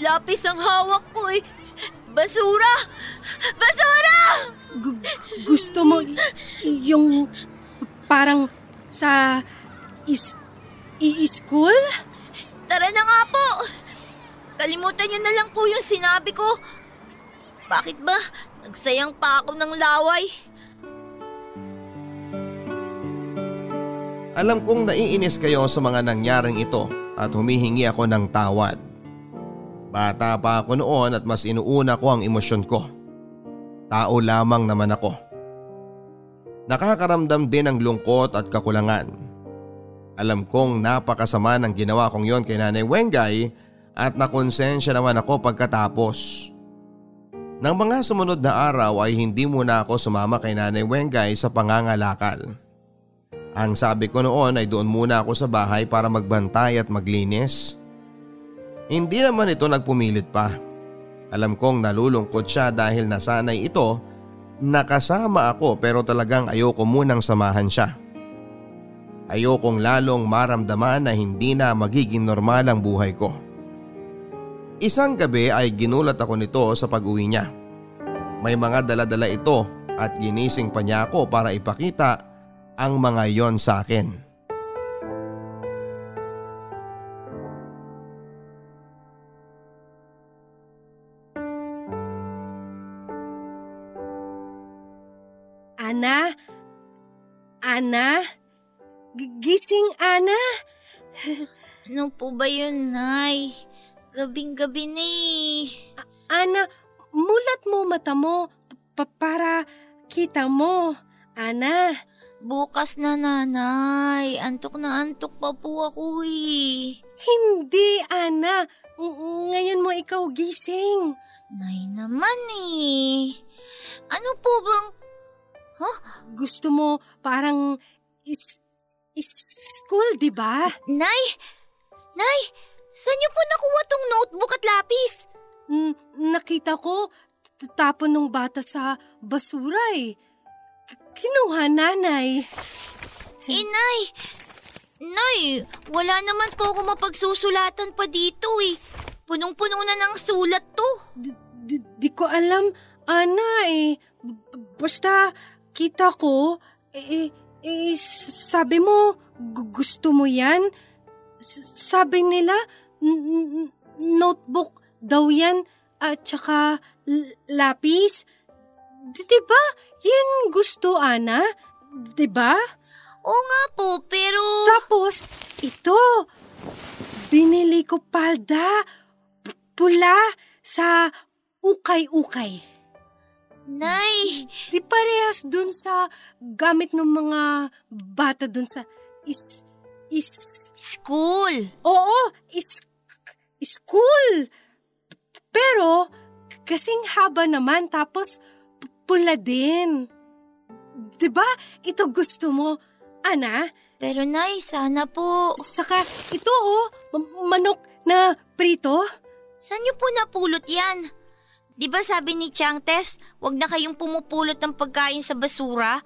lapis ang hawak ko eh. Basura! Basura! Gusto mo yung parang sa school? Tara na nga po! Kalimutan niyo na lang po yung sinabi ko. Bakit ba nagsayang pa ako ng laway? Alam kong naiinis kayo sa mga nangyaring ito at humihingi ako ng tawad. Bata pa ako noon at mas inuuna ko ang emosyon ko. Tao lamang naman ako. Nakakaramdam din ng lungkot at kakulangan. Alam kong napakasama ng ginawa kong yon kay Nanay Wenggay at nakonsensya naman ako pagkatapos. Nang mga sumunod na araw ay hindi muna ako sumama kay Nanay Wenggay sa pangangalakal. Ang sabi ko noon ay doon muna ako sa bahay para magbantay at maglinis. Hindi naman ito nagpumilit pa. Alam kong nalulungkot siya dahil nasanay ito na kasama ako pero talagang ayoko munang samahan siya. Ayokong lalong maramdaman na hindi na magiging normal ang buhay ko. Isang gabi ay ginulat ako nito sa pag-uwi niya. May mga dala-dala ito at ginising pa niya ako para ipakita ang mga yon sa akin. Ana? Ana? Gising, Ana! Ano po ba yun, Nay? Gabing-gabi na eh. Ana, mulat mo mata mo para kita mo, Ana. Bukas na, Nanay. Antok na antok pa po ako eh. Hindi, Ana. Ngayon mo ikaw gising. Nay naman eh. Ano po bang... Huh? Gusto mo parang... School, di ba? Nay! Nay! Saan niyo po nakuha tong notebook at lapis? Nakita ko, tapon ng bata sa basura eh. Kinuha, Nanay. Nay! Nay! Wala naman po ako mapagsusulatan pa dito eh. Punong-puno na ng sulat to. Di ko alam, Ana eh. Basta kita ko, sabi mo, gusto mo yan? Sabi nila, notebook daw yan at saka lapis. Diba? Yan gusto, Ana? Diba? Oo nga po, pero... Tapos, ito. Binili ko palda pula sa ukay-ukay. Nay! Di parehas dun sa gamit ng mga bata dun sa school. Oo, school. Pero kasing haba naman tapos pula din. Diba? Ito gusto mo, Ana? Pero Nay, sana po. Saka ito manok na prito. Saan niyo po napulot yan? Di ba sabi ni Tiyang Tess, wag na kayong pumupulot ng pagkain sa basura?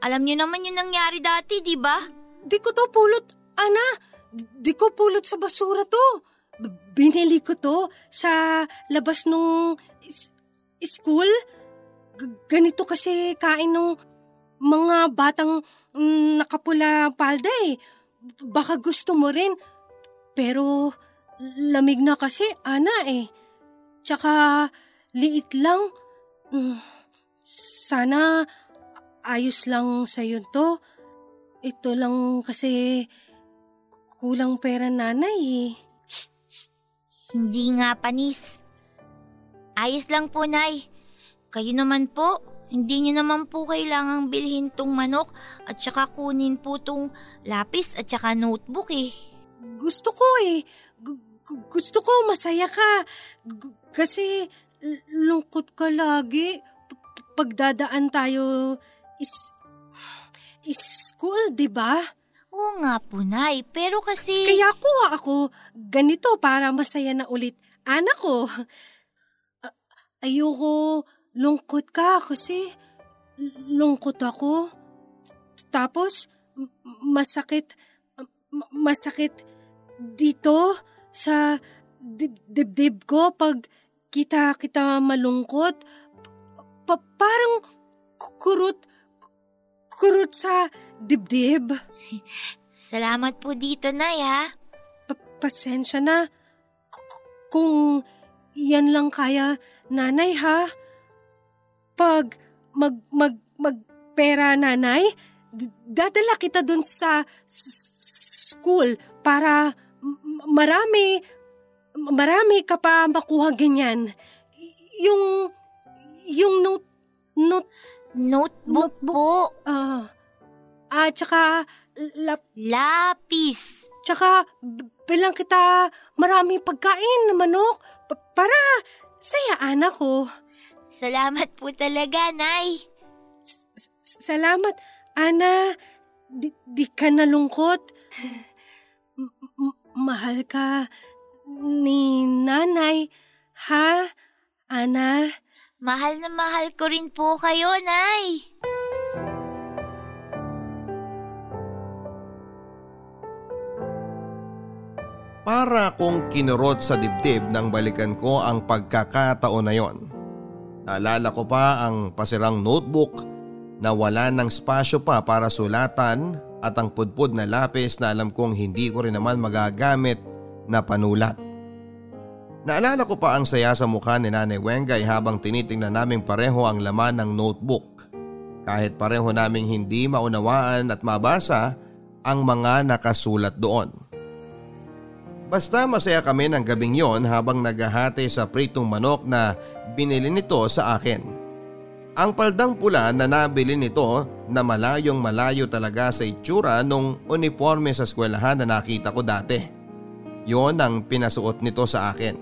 Alam niyo naman yung nangyari dati, di ba? Di ko to pulot, Ana. Di ko pulot sa basura to. Binili ko to sa labas nung school. Ganito kasi kain nung mga batang nakapula palda eh. Baka gusto mo rin. Pero lamig na kasi, Ana eh. Tsaka... liit lang. Sana ayos lang sa'yo to. Ito lang kasi kulang pera, Nanay eh. Hindi nga panis. Ayos lang po, Nay. Kayo naman po, hindi niyo naman po kailangang bilhin tong manok at saka kunin po tong lapis at saka notebook eh. Gusto ko eh. Gusto ko masaya ka. Kasi... lungkot ka lagi. Pagdadaan tayo school, di ba? Oo nga po, Nay. Pero kasi... Kaya kuha ako ganito para masaya na ulit, anak ko. Ayoko lungkot ka kasi lungkot ako. Tapos masakit dito sa dibdib ko pag... Kita malungkot. Parang kurot sa dibdib. Salamat po dito, Nay, ha? Pasensya na. Kung yan lang kaya, Nanay, ha? Pag magpera, Nanay, dadala kita dun sa school para marami ka pa makuha ganyan. Yung notebook po. Ah, tsaka lapis. Tsaka bilang kita maraming pagkain na manok para saya anak ko. Salamat po talaga, Nay. Salamat, Ana. Di ka nalungkot. Mahal ka ni Nanay, ha, Ana? Mahal na mahal ko rin po kayo, Nay. Para akong kinurot sa dibdib nang balikan ko ang pagkakataon na yon. Naalala ko pa ang pasirang notebook na wala ng espasyo pa para sulatan at ang pudpud na lapis na alam kong hindi ko rin naman magagamit na panulat. Naalala ko pa ang saya sa mukha ni Nanay Wenggay habang tinitingnan naming pareho ang laman ng notebook. Kahit pareho naming hindi maunawaan at mabasa ang mga nakasulat doon. Basta masaya kami ng gabing yon habang naghahati sa pritong manok na binili nito sa akin. Ang paldang pula na nabili nito na malayong malayo talaga sa itsura nung uniforme sa eskwelahan na nakita ko dati. Yon ang pinasuot nito sa akin.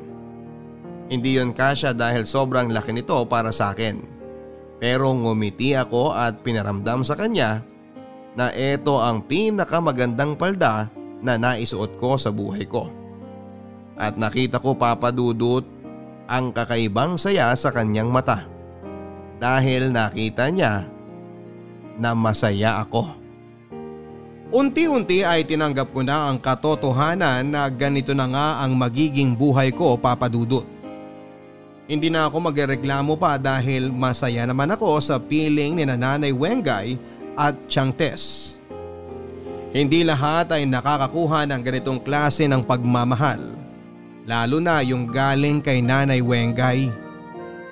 Hindi yon kasya dahil sobrang laki nito para sa akin. Pero ngumiti ako at pinaramdam sa kanya na ito ang pinakamagandang palda na naisuot ko sa buhay ko. At nakita ko, Papa Dudut, ang kakaibang saya sa kanyang mata. Dahil nakita niya na masaya ako. Unti-unti ay tinanggap ko na ang katotohanan na ganito na nga ang magiging buhay ko, Papa Dudut. Hindi na ako magreklamo pa dahil masaya naman ako sa piling ni Nanay Wenggay at Tiyang Tess. Hindi lahat ay nakakakuha ng ganitong klase ng pagmamahal, lalo na yung galing kay Nanay Wenggay.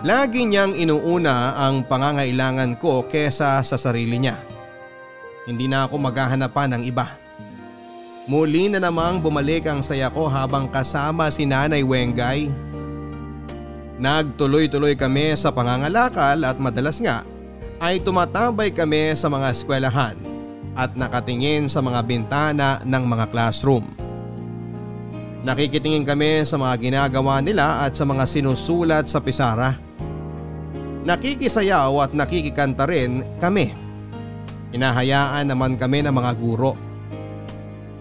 Lagi niyang inuuna ang pangangailangan ko kesa sa sarili niya. Hindi na ako maghahanap pa ng iba. Muli na namang bumalik ang saya ko habang kasama si Nanay Wenggay. Nagtuloy-tuloy kami sa pangangalakal at madalas nga ay tumatabay kami sa mga eskwelahan at nakatingin sa mga bintana ng mga classroom. Nakikitingin kami sa mga ginagawa nila at sa mga sinusulat sa pisara. Nakikisayaw at nakikikanta rin kami. Hinahayaan naman kami ng mga guro.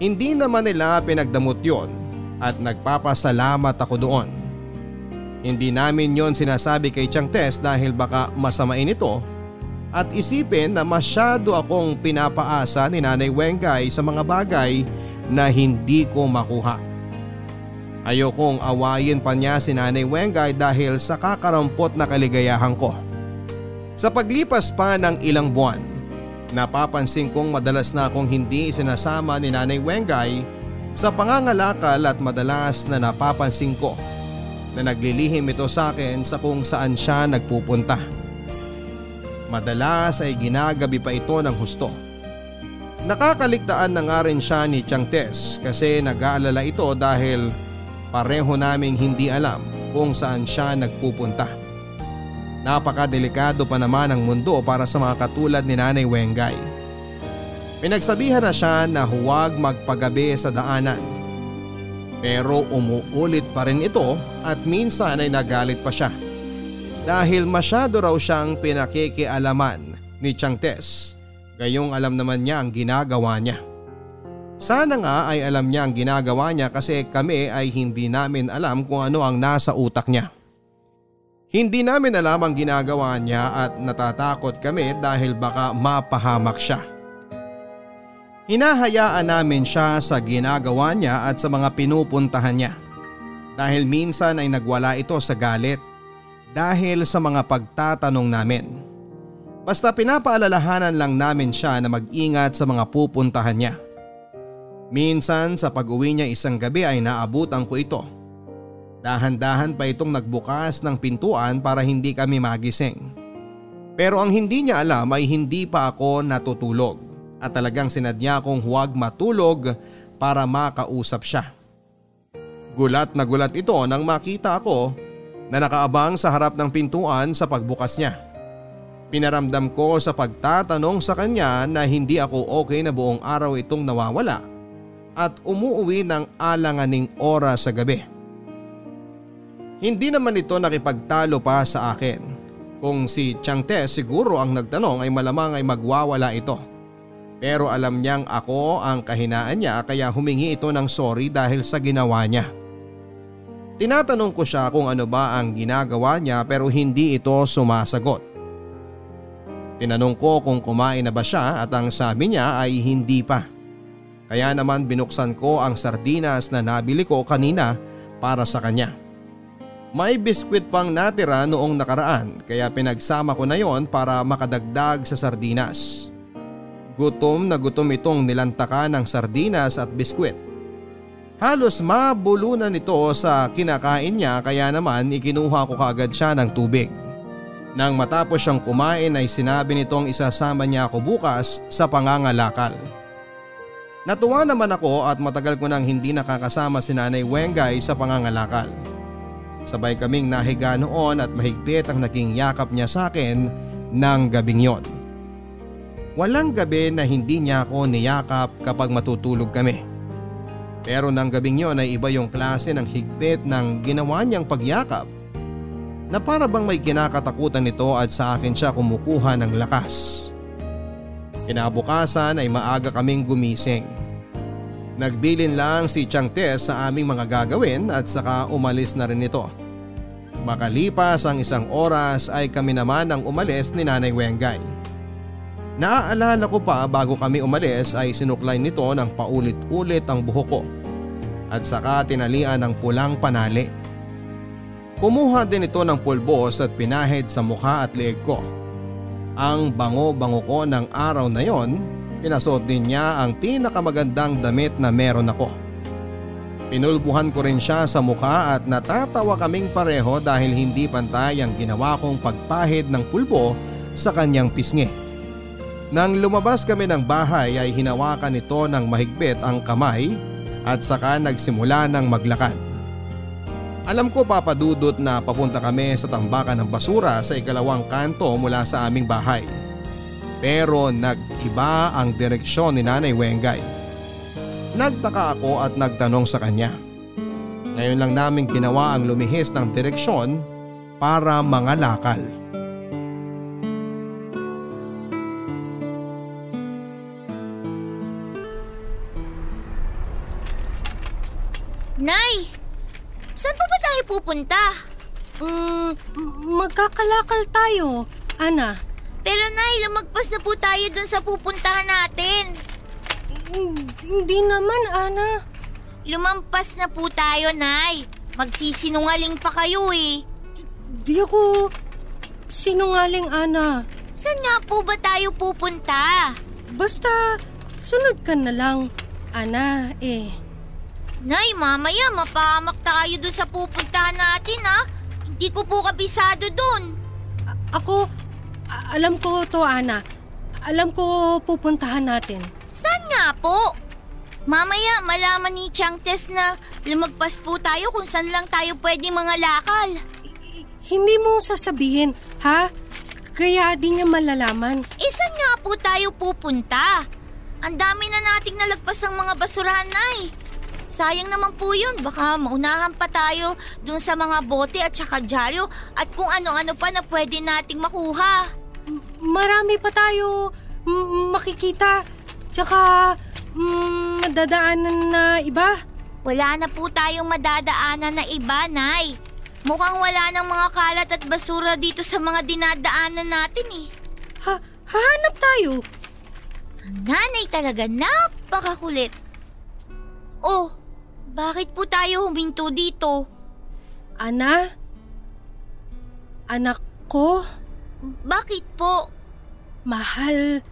Hindi naman nila pinagdamot yon at nagpapasalamat ako doon. Hindi namin yon sinasabi kay Tiyang Tess dahil baka masamain ito at isipin na masyado akong pinapaasa ni Nanay Wenggay sa mga bagay na hindi ko makuha. Ayokong awayin pa niya si Nanay Wenggay dahil sa kakarampot na kaligayahan ko. Sa paglipas pa ng ilang buwan, napapansin kong madalas na akong hindi isinasama ni Nanay Wenggay sa pangangalakal at madalas na napapansin ko na naglilihim ito sa akin sa kung saan siya nagpupunta. Madalas ay ginagabi pa ito ng husto. Nakakaligtaan na nga rin siya ni Tiyang Tess kasi nag-aalala ito dahil pareho naming hindi alam kung saan siya nagpupunta. Napakadelikado pa naman ang mundo para sa mga katulad ni Nanay Wenggay. Pinagsabihan na siya na huwag magpagabi sa daanan. Pero umuulit pa rin ito at minsan ay nagalit pa siya. Dahil masyado raw siyang pinakikialaman ni Tiyang Tess, gayong alam naman niya ang ginagawa niya. Sana nga ay alam niya ang ginagawa niya kasi kami ay hindi namin alam kung ano ang nasa utak niya. Hindi namin alam ang ginagawa niya at natatakot kami dahil baka mapahamak siya. Hinahayaan namin siya sa ginagawa niya at sa mga pinupuntahan niya. Dahil minsan ay nagwala ito sa galit. Dahil sa mga pagtatanong namin. Basta pinapaalalahanan lang namin siya na mag-ingat sa mga pupuntahan niya. Minsan sa pag-uwi niya isang gabi ay naabutan ko ito. Dahan-dahan pa itong nagbukas ng pintuan para hindi kami magising. Pero ang hindi niya alam ay hindi pa ako natutulog at talagang sinadya kong huwag matulog para makausap siya. Gulat na gulat ito nang makita ako na nakaabang sa harap ng pintuan sa pagbukas niya. Pinaramdam ko sa pagtatanong sa kanya na hindi ako okay na buong araw itong nawawala at umuwi ng alanganing oras sa gabi. Hindi naman ito nakipagtalo pa sa akin. Kung si Tiyang Tess siguro ang nagtanong ay malamang ay magwawala ito. Pero alam niyang ako ang kahinaan niya kaya humingi ito ng sorry dahil sa ginawa niya. Tinatanong ko siya kung ano ba ang ginagawa niya pero hindi ito sumasagot. Tinanong ko kung kumain na ba siya at ang sabi niya ay hindi pa. Kaya naman binuksan ko ang sardinas na nabili ko kanina para sa kanya. May biskwit pang natira noong nakaraan kaya pinagsama ko na yon para makadagdag sa sardinas. Gutom na gutom itong nilantakan ng sardinas at biskwit. Halos mabulunan ito sa kinakain niya kaya naman ikinuha ko kaagad siya ng tubig. Nang matapos siyang kumain ay sinabi nitong isasama niya ako bukas sa pangangalakal. Natuwa naman ako at matagal ko nang hindi nakakasama si Nanay Wenggay sa pangangalakal. Sabay kaming nahiga noon at mahigpit ang naging yakap niya sa akin ng gabing yon. Walang gabi na hindi niya ako niyakap kapag matutulog kami. Pero ng gabing yon ay iba yung klase ng higpit ng ginawa niyang pagyakap. Na para bang may kinakatakutan nito at sa akin siya kumukuha ng lakas. Kinabukasan ay maaga kaming gumising. Nagbilin lang si Tiyang Tess sa aming mga gagawin at saka umalis na rin ito. Makalipas ang isang oras ay kami naman ang umalis ni Nanay Wenggay. Naaalala ko pa bago kami umalis ay sinuklay nito ng paulit-ulit ang buhok ko at saka tinalian ng pulang panali. Kumuha din ito ng pulbos at pinahid sa mukha at leeg ko. Ang bango-bango ko ng araw na yon, pinasuot din niya ang pinakamagandang damit na meron ako. Pinulbuhan ko rin siya sa mukha at natatawa kaming pareho dahil hindi pantay ang ginawa kong pagpahid ng pulbo sa kanyang pisngi. Nang lumabas kami ng bahay ay hinawakan nito ng mahigpit ang kamay at saka nagsimula ng maglakad. Alam ko Papa Dudut na papunta kami sa tambakan ng basura sa ikalawang kanto mula sa aming bahay. Pero nag-iba ang direksyon ni Nanay Wenggay. Nagtaka ako at nagtanong sa kanya. Ngayon lang namin ginawa ang lumihis ng direksyon para mangalakal. Nay! Saan po ba tayo pupunta? Magkakalakal tayo, Ana. Pero Nay, lumagpas na po tayo dun sa pupuntahan natin. Hindi naman, Ana. Lumampas na po tayo, Nay. Magsisinungaling pa kayo eh. Di ako sinungaling, Ana. Saan nga po ba tayo pupunta? Basta, sunod ka na lang, Ana eh. Nay, mamaya mapahamak tayo dun sa pupuntahan natin ha. Hindi ko po kabisado dun. Alam ko to Ana. Alam ko pupuntahan natin. Saan nga po? Mamaya malaman ni Tiyang Tess na lumagpas po tayo kung saan lang tayo pwede mangalakal. Hindi mo sasabihin, ha? Kaya di niya malalaman. Eh saan nga po tayo pupunta? Ang dami na nating nalagpas ng mga basurahan, Nay. Sayang naman po yun, baka maunahan pa tayo dun sa mga bote at saka dyaryo at kung ano-ano pa na pwede nating makuha. Marami pa tayo makikita, tsaka madadaanan na iba. Wala na po tayong madadaanan na iba, Nay. Mukhang wala ng mga kalat at basura dito sa mga dinadaanan natin eh. Hahanap tayo. Ang nanay talaga, napakakulit. Oh, bakit po tayo huminto dito? Ana? Anak ko? Bakit po? Mahal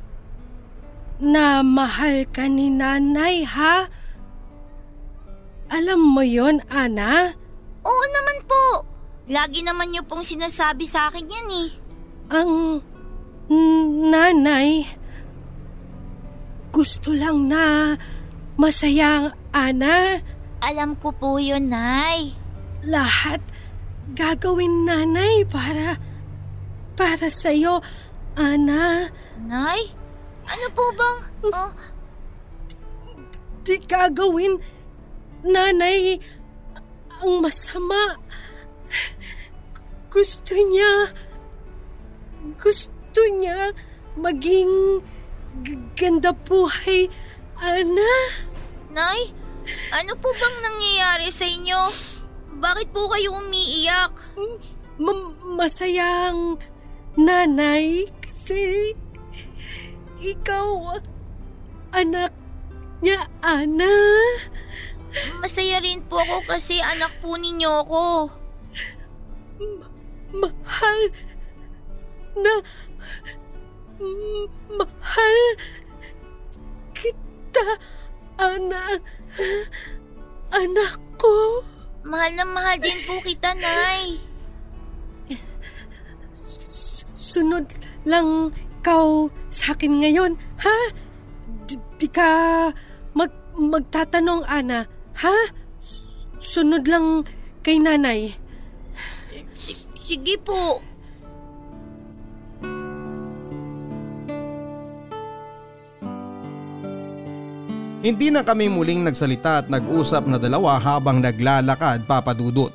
na mahal ka ni Nanay, ha? Alam mo yon, Ana? Oo naman po. Lagi naman niyo pong sinasabi sa akin yan eh. Ang nanay, gusto lang na masayang Ana. Alam ko po yun, Nay. Lahat gagawin, Nanay, para sa'yo. Ana! Nay? Ano po bang... Oh. Di gagawin, Nanay, ang masama. Gusto niya maging ganda buhay, Ana. Nay, ano po bang nangyayari sa inyo? Bakit po kayo umiiyak? Masayang nanay kasi ikaw anak niya, Ana. Masaya rin po ako kasi anak po ninyo ako. Mahal kita, Ana. Anak ko. Mahal na mahal din po kita, Nay. Sunod lang ikaw sa akin ngayon, ha? Di ka magtatanong, Ana, ha? Sunod lang kay Nanay. Sige po. Hindi na kami muling nagsalita at nag-usap na dalawa habang naglalakad, Papa Dudut.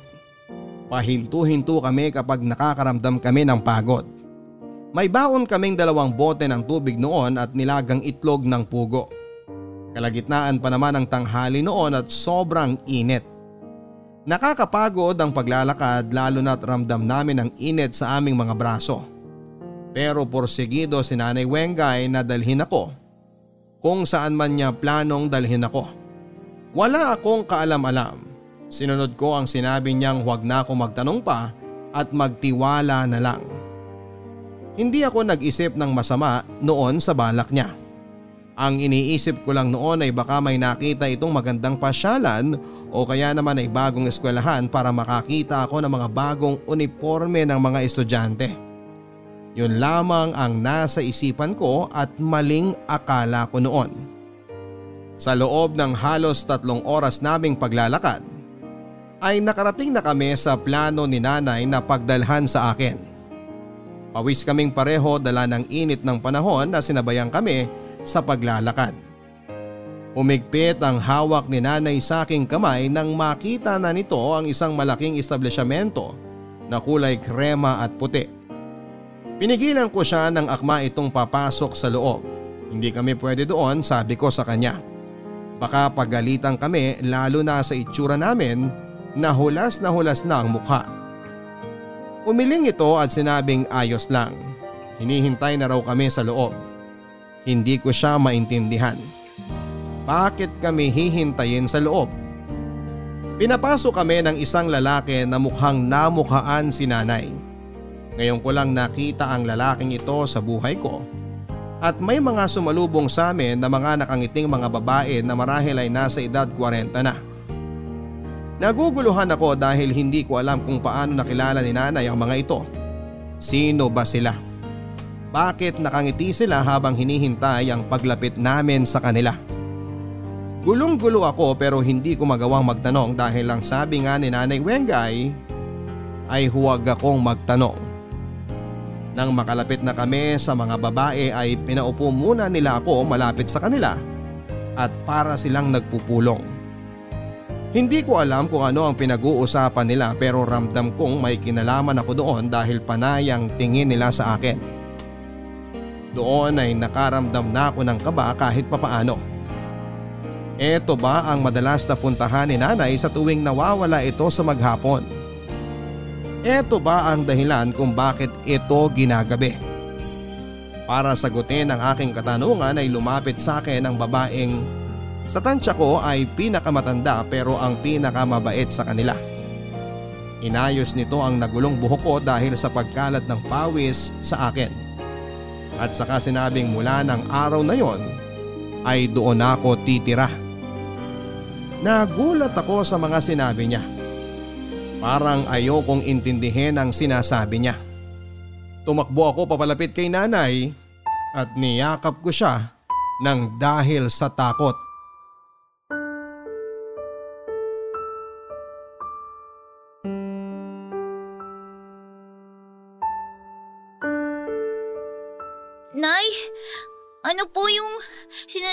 Pahinto-hinto kami kapag nakakaramdam kami ng pagod. May baon kaming 2 bote ng tubig noon at nilagang itlog ng pugo. Kalagitnaan pa naman ng tanghali noon at sobrang init. Nakakapagod ang paglalakad lalo na't ramdam namin ang init sa aming mga braso. Pero porsigido si Nanay Wenggay na dalhin ako kung saan man niya planong dalhin ako. Wala akong kaalam-alam. Sinunod ko ang sinabi niyang huwag na akong magtanong pa at magtiwala na lang. Hindi ako nag-isip ng masama noon sa balak niya. Ang iniisip ko lang noon ay baka may nakita itong magandang pasyalan o kaya naman ay bagong eskwelahan para makakita ako ng mga bagong uniforme ng mga estudyante. Yun lamang ang nasa isipan ko at maling akala ko noon. Sa loob ng halos 3 oras naming paglalakad ay nakarating na kami sa plano ni Nanay na pagdalhan sa akin. Pawis kaming pareho dala ng init ng panahon na sinabayan kami sa paglalakad. Umigpit ang hawak ni Nanay sa aking kamay nang makita na nito ang isang malaking establishmento na kulay krema at puti. Pinigilan ko siya ng akma itong papasok sa loob. Hindi kami pwede doon, sabi ko sa kanya. Baka pagalitan kami lalo na sa itsura namin na hulas na ang mukha. Umiling ito at sinabing ayos lang. Hinihintay na raw kami sa loob. Hindi ko siya maintindihan. Bakit kami hihintayin sa loob? Pinapasok kami ng isang lalaki na mukhang namukhaan si Nanay. Ngayon ko lang nakita ang lalaking ito sa buhay ko at may mga sumalubong sa amin na mga nakangiting mga babae na marahil ay nasa edad 40 na. Naguguluhan ako dahil hindi ko alam kung paano nakilala ni Nanay ang mga ito. Sino ba sila? Bakit nakangiti sila habang hinihintay ang paglapit namin sa kanila? Gulong-gulo ako pero hindi ko magawang magtanong dahil lang sabi nga ni Nanay Wenggay ay huwag akong magtanong. Nang makalapit na kami sa mga babae ay pinaupo muna nila ako malapit sa kanila at para silang nagpupulong. Hindi ko alam kung ano ang pinag-uusapan nila pero ramdam kong may kinalaman ako doon dahil panay ang tingin nila sa akin. Doon ay nakaramdam na ako ng kaba kahit papaano. Ito ba ang madalas na puntahan ni Nanay sa tuwing nawawala ito sa maghapon? Ito ba ang dahilan kung bakit ito ginagabi? Para sagutin ang aking katanungan ay lumapit sa akin ang babaeng sa tansya ko ay pinakamatanda pero ang pinakamabait sa kanila. Inayos nito ang nagulong buhok ko dahil sa pagkalat ng pawis sa akin. At saka sinabing mula ng araw na yon ay doon ako titira. Nagulat ako sa mga sinabi niya. Parang ayokong intindihin ang sinasabi niya. Tumakbo ako papalapit kay Nanay at niyakap ko siya ng dahil sa takot.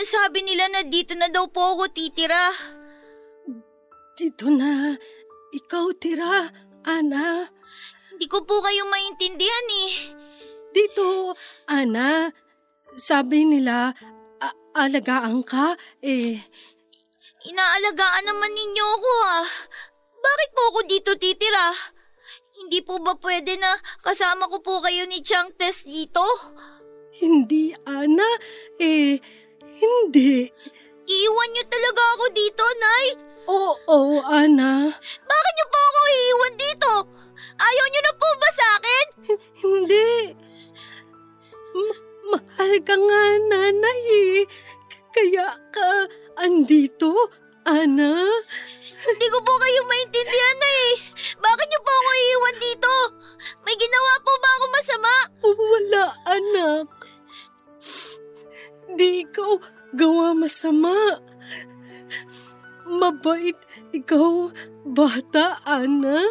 sabi nila na dito na daw po ako titira. Dito na ikaw tira, Ana? Hindi ko po kayo maintindihan eh. Dito, Ana, sabi nila alagaan ka eh. Inaalagaan naman ninyo ako ah. Bakit po ako dito titira? Hindi po ba pwede na kasama ko po kayo ni Tiyang Tess dito? Hindi, Ana. Eh, hindi. Iiwan niyo talaga ako dito, Nay? Oo, Ana. Bakit niyo po ako iiwan dito? Ayaw niyo na po ba sa akin? Hindi. Mahal ka nga, Nanay. Kaya ka andito, Ana. Hindi ko po kayo maintindihan, Nay. Bakit niyo po ako iiwan dito? May ginawa po ba ako masama? Wala, anak. Di ikaw gawa masama. Mabait ikaw, bata, Ana.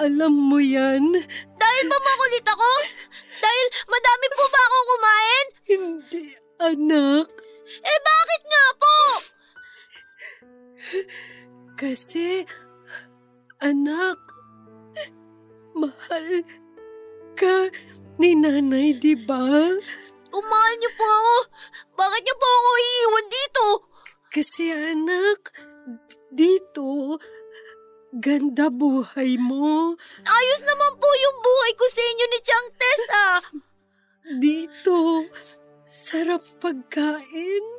Alam mo yan. Dahil ba makulit ako? Dahil madami po ba ako kumain? Hindi, anak. Eh bakit nga po? Kasi, anak, mahal ka ni Nanay, di ba? Kung mahal niyo po ako, bakit niyo po ako iiwan dito? Kasi anak, dito, ganda buhay mo. Ayos naman po yung buhay ko sa inyo ni Tiyang Tess, ah. Dito, sarap pagkain.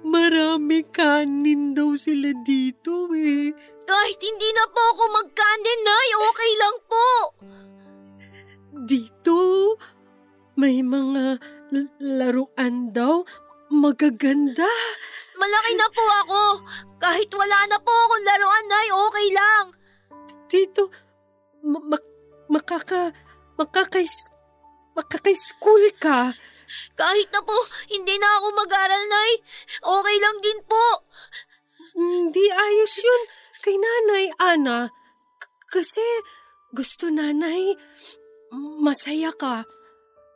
Marami kanin daw sila dito eh. Kahit hindi na po ako magkanin, Nay, okay lang po. Dito, may mga laruan daw magaganda. Malaki na po ako. Kahit wala na po akong laruan, Nay, okay lang. Dito, makaka-school ka. Kahit na po, hindi na ako mag-aral, Nay. Okay lang din po. Hindi ayos yun kay Nanay, Ana. Kasi gusto, Nanay, masaya ka.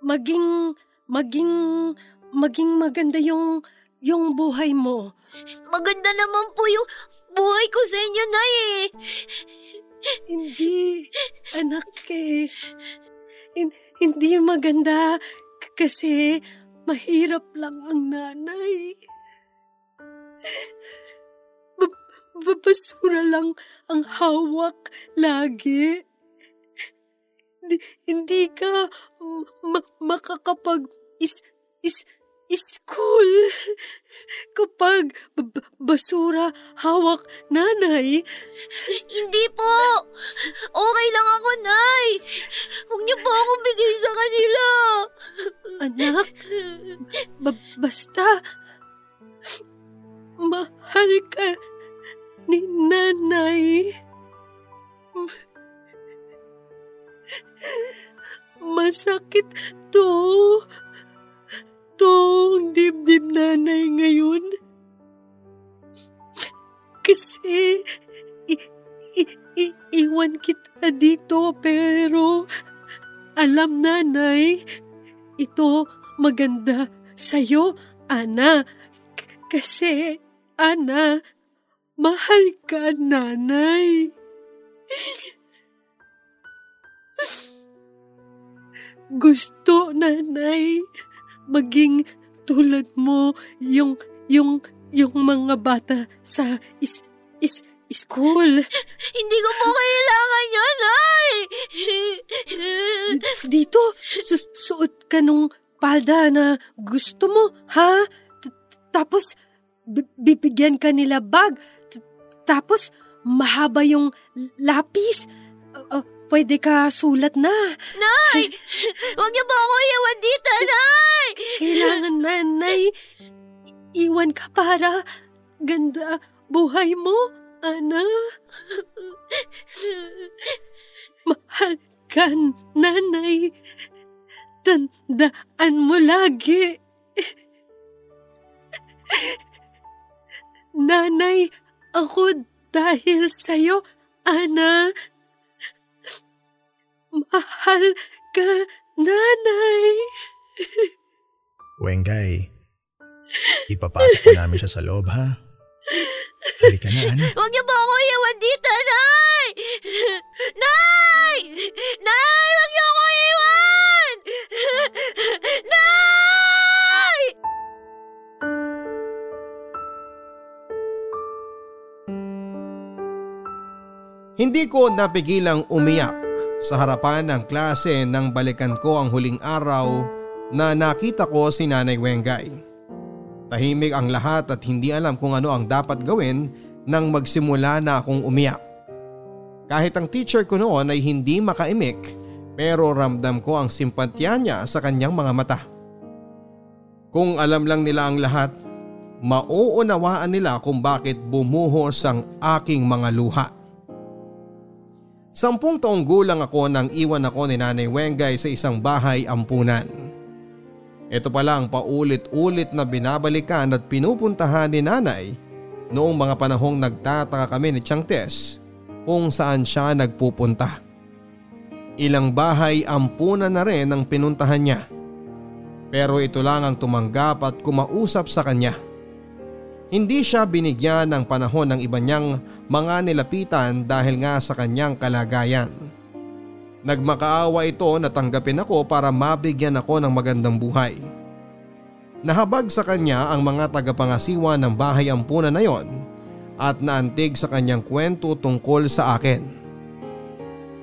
Maging maganda yung buhay mo. Maganda naman po yung buhay ko sa inyo, Nay. Hindi, anak eh. Hindi maganda. Kasi mahirap lang ang nanay. Babasura lang ang hawak lagi. Hindi ka makakapag-school kapag basura hawak nanay. Hindi po. Okay lang ako, Nay. Huwag niyo po akong bigay sa kanila. Anak, basta mahal ka ni Nanay. Masakit ang dibdib nanay ngayon. Kasi iwan kita dito, pero alam, Nanay, ito maganda sa'yo, Ana. Kasi, Ana, mahal ka, Nanay. Gusto, Nanay, maging tulad mo yung mga bata sa school. Hindi ko po kailangan yan, Nay! Dito, suot ka nung palda na gusto mo, ha? Tapos, bibigyan ka nila bag. Tapos, mahaba yung lapis. Pwede ka sulat na. Nay! Huwag niyo ba ako iwan dito, Nay! Kailangan, Nanay, iwan ka para ganda buhay mo, Ana. Mahal ka, Nanay. Tandaan mo lagi. Nanay, ako dahil sa'yo, Ana. Mahal ka, Nanay. Wenggay. Ipapasok po namin siya sa loob, ha? Halika na, Ana. Huwag niyo po ako iiwan dito, Nay! Nay! Nay! Huwag niyo ako iiwan! Nay! Hindi ko napigilang umiyak sa harapan ng klase nang balikan ko ang huling araw na nakita ko si Nanay Wenggay. Tahimik ang lahat at hindi alam kung ano ang dapat gawin nang magsimula na akong umiyak. Kahit ang teacher ko noon ay hindi makaimik, pero ramdam ko ang simpatya niya sa kanyang mga mata. Kung alam lang nila ang lahat, mauunawaan nila kung bakit bumuhos ang aking mga luha. 10 taong gulang ako nang iwan ako ni Nanay Wenggay sa isang bahay ampunan. Ito pala ang paulit-ulit na binabalikan at pinupuntahan ni Nanay noong mga panahong nagtataka kami ni Tiyang Tess kung saan siya nagpupunta. Ilang bahay ampunan na rin ang pinuntahan niya, pero ito lang ang tumanggap at kumausap sa kanya. Hindi siya binigyan ng panahon ng iba niyang mga nilapitan dahil nga sa kanyang kalagayan. Nagmakaawa ito na tanggapin ako para mabigyan ako ng magandang buhay. Nahabag sa kanya ang mga tagapangasiwa ng bahay ampunan na yon at naantig sa kanyang kwento tungkol sa akin.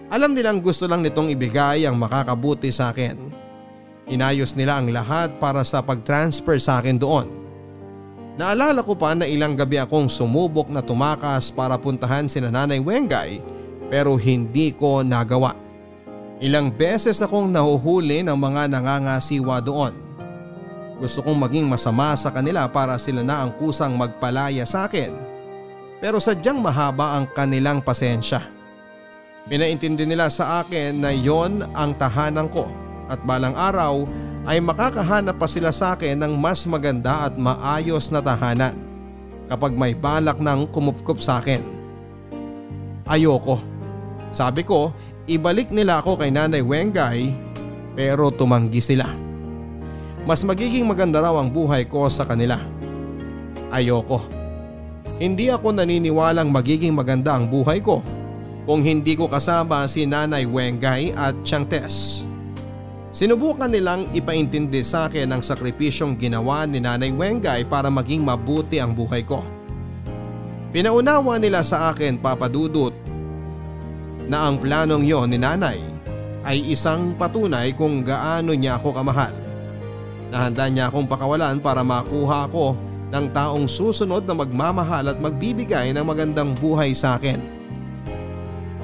Alam nilang gusto lang nitong ibigay ang makakabuti sa akin. Inayos nila ang lahat para sa pag-transfer sa akin doon. Naalala ko pa na ilang gabi akong sumubok na tumakas para puntahan si Nanay Wenggay pero hindi ko nagawa. Ilang beses akong nahuhuli ng mga nangangasiwa doon. Gusto kong maging masama sa kanila para sila na ang kusang magpalaya sa akin. Pero sadyang mahaba ang kanilang pasensya. Pinaintindi nila sa akin na yon ang tahanan ko at balang araw ay makakahanap pa sila sa akin ng mas maganda at maayos na tahanan kapag may balak ng kumupkup sa akin. Ayoko. Sabi ko, ibalik nila ako kay Nanay Wenggay pero tumanggi sila. Mas magiging maganda raw ang buhay ko sa kanila. Ayoko. Hindi ako naniniwalang magiging maganda ang buhay ko kung hindi ko kasama si Nanay Wenggay at Tiyang Tess. Sinubukan nilang ipaintindi sa akin ang sakripisyong ginawa ni Nanay Wenggay para maging mabuti ang buhay ko. Pinaunawa nila sa akin, Papa Dudut, na ang planong yon ni Nanay ay isang patunay kung gaano niya ako kamahal. Nahanda niya akong pakawalan para makuha ako ng taong susunod na magmamahal at magbibigay ng magandang buhay sa akin.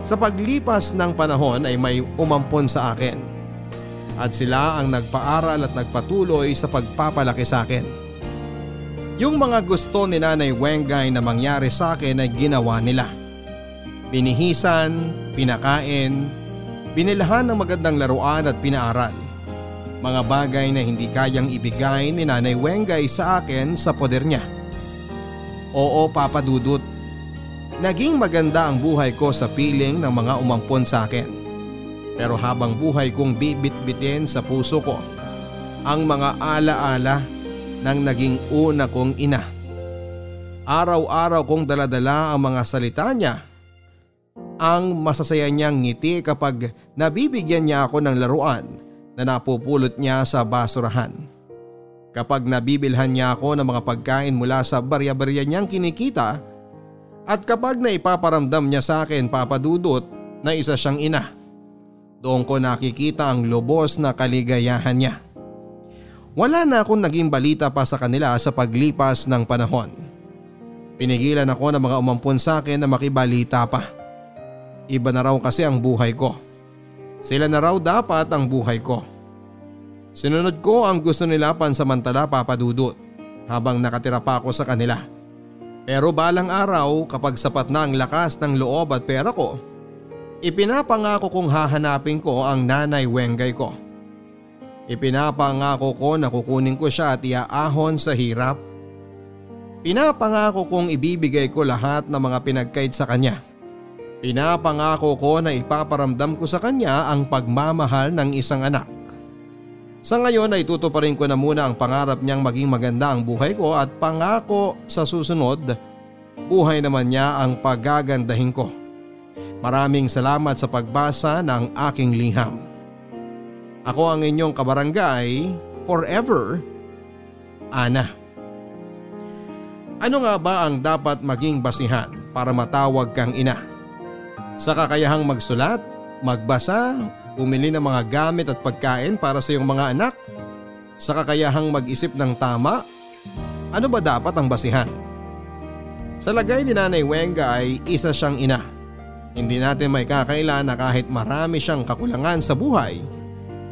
Sa paglipas ng panahon ay may umampon sa akin at sila ang nagpaaral at nagpatuloy sa pagpapalaki sa akin. Yung mga gusto ni Nanay Wenggay na mangyari sa akin ay ginawa nila. Binihisan, pinakain, binilahan ng magandang laruan at pinaaral. Mga bagay na hindi kayang ibigay ni Nanay Wenggay sa akin sa poder niya. Oo, Papa Dudut. Naging maganda ang buhay ko sa piling ng mga umampon sa akin. Pero habang buhay kong bibitbitin sa puso ko ang mga alaala ng naging una kong ina. Araw-araw kong daladala ang mga salita niya. Ang masasaya niyang ngiti kapag nabibigyan niya ako ng laruan na napupulot niya sa basurahan. Kapag nabibilhan niya ako ng mga pagkain mula sa barya-barya niyang kinikita at kapag naipaparamdam niya sa akin, Papa Dudut, na isa siyang ina. Doon ko nakikita ang lubos na kaligayahan niya. Wala na akong naging balita pa sa kanila sa paglipas ng panahon. Pinigilan ako ng mga umampon sa akin na makibalita pa. Iba na raw kasi ang buhay ko. Sila na raw dapat ang buhay ko. Sinunod ko ang gusto nila pansamantala, Papa Dudut, habang nakatira pa ako sa kanila. Pero balang araw kapag sapat na ang lakas ng loob at pera ko, ipinapangako kong hahanapin ko ang Nanay Wenggay ko. Ipinapangako ko na kukunin ko siya at iaahon sa hirap. Pinapangako kong ibibigay ko lahat ng mga pinagkait sa kanya. Pinapangako ko na ipaparamdam ko sa kanya ang pagmamahal ng isang anak. Sa ngayon ay tutuparin ko na muna ang pangarap niyang maging maganda ang buhay ko at pangako sa susunod, buhay naman niya ang pagagandahin ko. Maraming salamat sa pagbasa ng aking liham. Ako ang inyong kabarangay, forever, Ana. Ano nga ba ang dapat maging basihan para matawag kang ina? Sa kakayahang magsulat, magbasa, bumili ng mga gamit at pagkain para sa iyong mga anak? Sa kakayahang mag-isip ng tama? Ano ba dapat ang basihan? Sa lagay ni Nanay Wenggay, isa siyang ina. Hindi natin may kakaila na kahit marami siyang kakulangan sa buhay,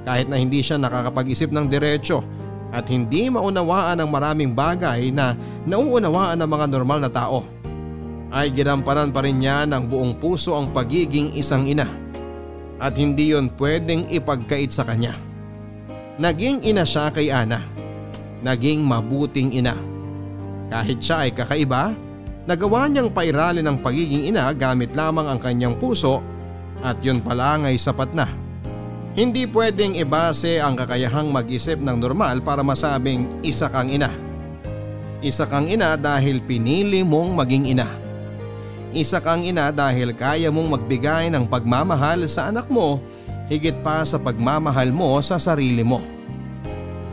kahit na hindi siya nakakapag-isip ng diretso at hindi maunawaan ang maraming bagay na nauunawaan ng mga normal na tao, ay ginampanan pa rin niya ng buong puso ang pagiging isang ina at hindi yon pwedeng ipagkait sa kanya. Naging ina siya kay Ana, naging mabuting ina. Kahit siya ay kakaiba, nagawa niyang pairalin ang pagiging ina gamit lamang ang kanyang puso at yun pa lang ay sapat na. Hindi pwedeng ibase ang kakayahang mag-isip ng normal para masabing isa kang ina. Isa kang ina dahil pinili mong maging ina. Isa kang ina dahil kaya mong magbigay ng pagmamahal sa anak mo higit pa sa pagmamahal mo sa sarili mo.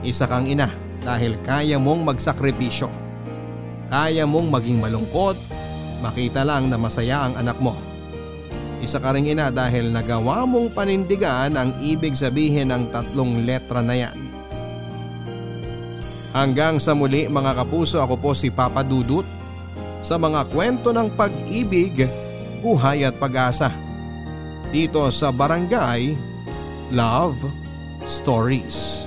Isa kang ina dahil kaya mong magsakripisyo. Kaya mong maging malungkot, makita lang na masaya ang anak mo. Isa ka ring ina dahil nagawa mong panindigan ang ibig sabihin ng tatlong letra na yan. Hanggang sa muli mga kapuso, ako po si Papa Dudut sa mga kwento ng pag-ibig, buhay at pag-asa. Dito sa Barangay Love Stories.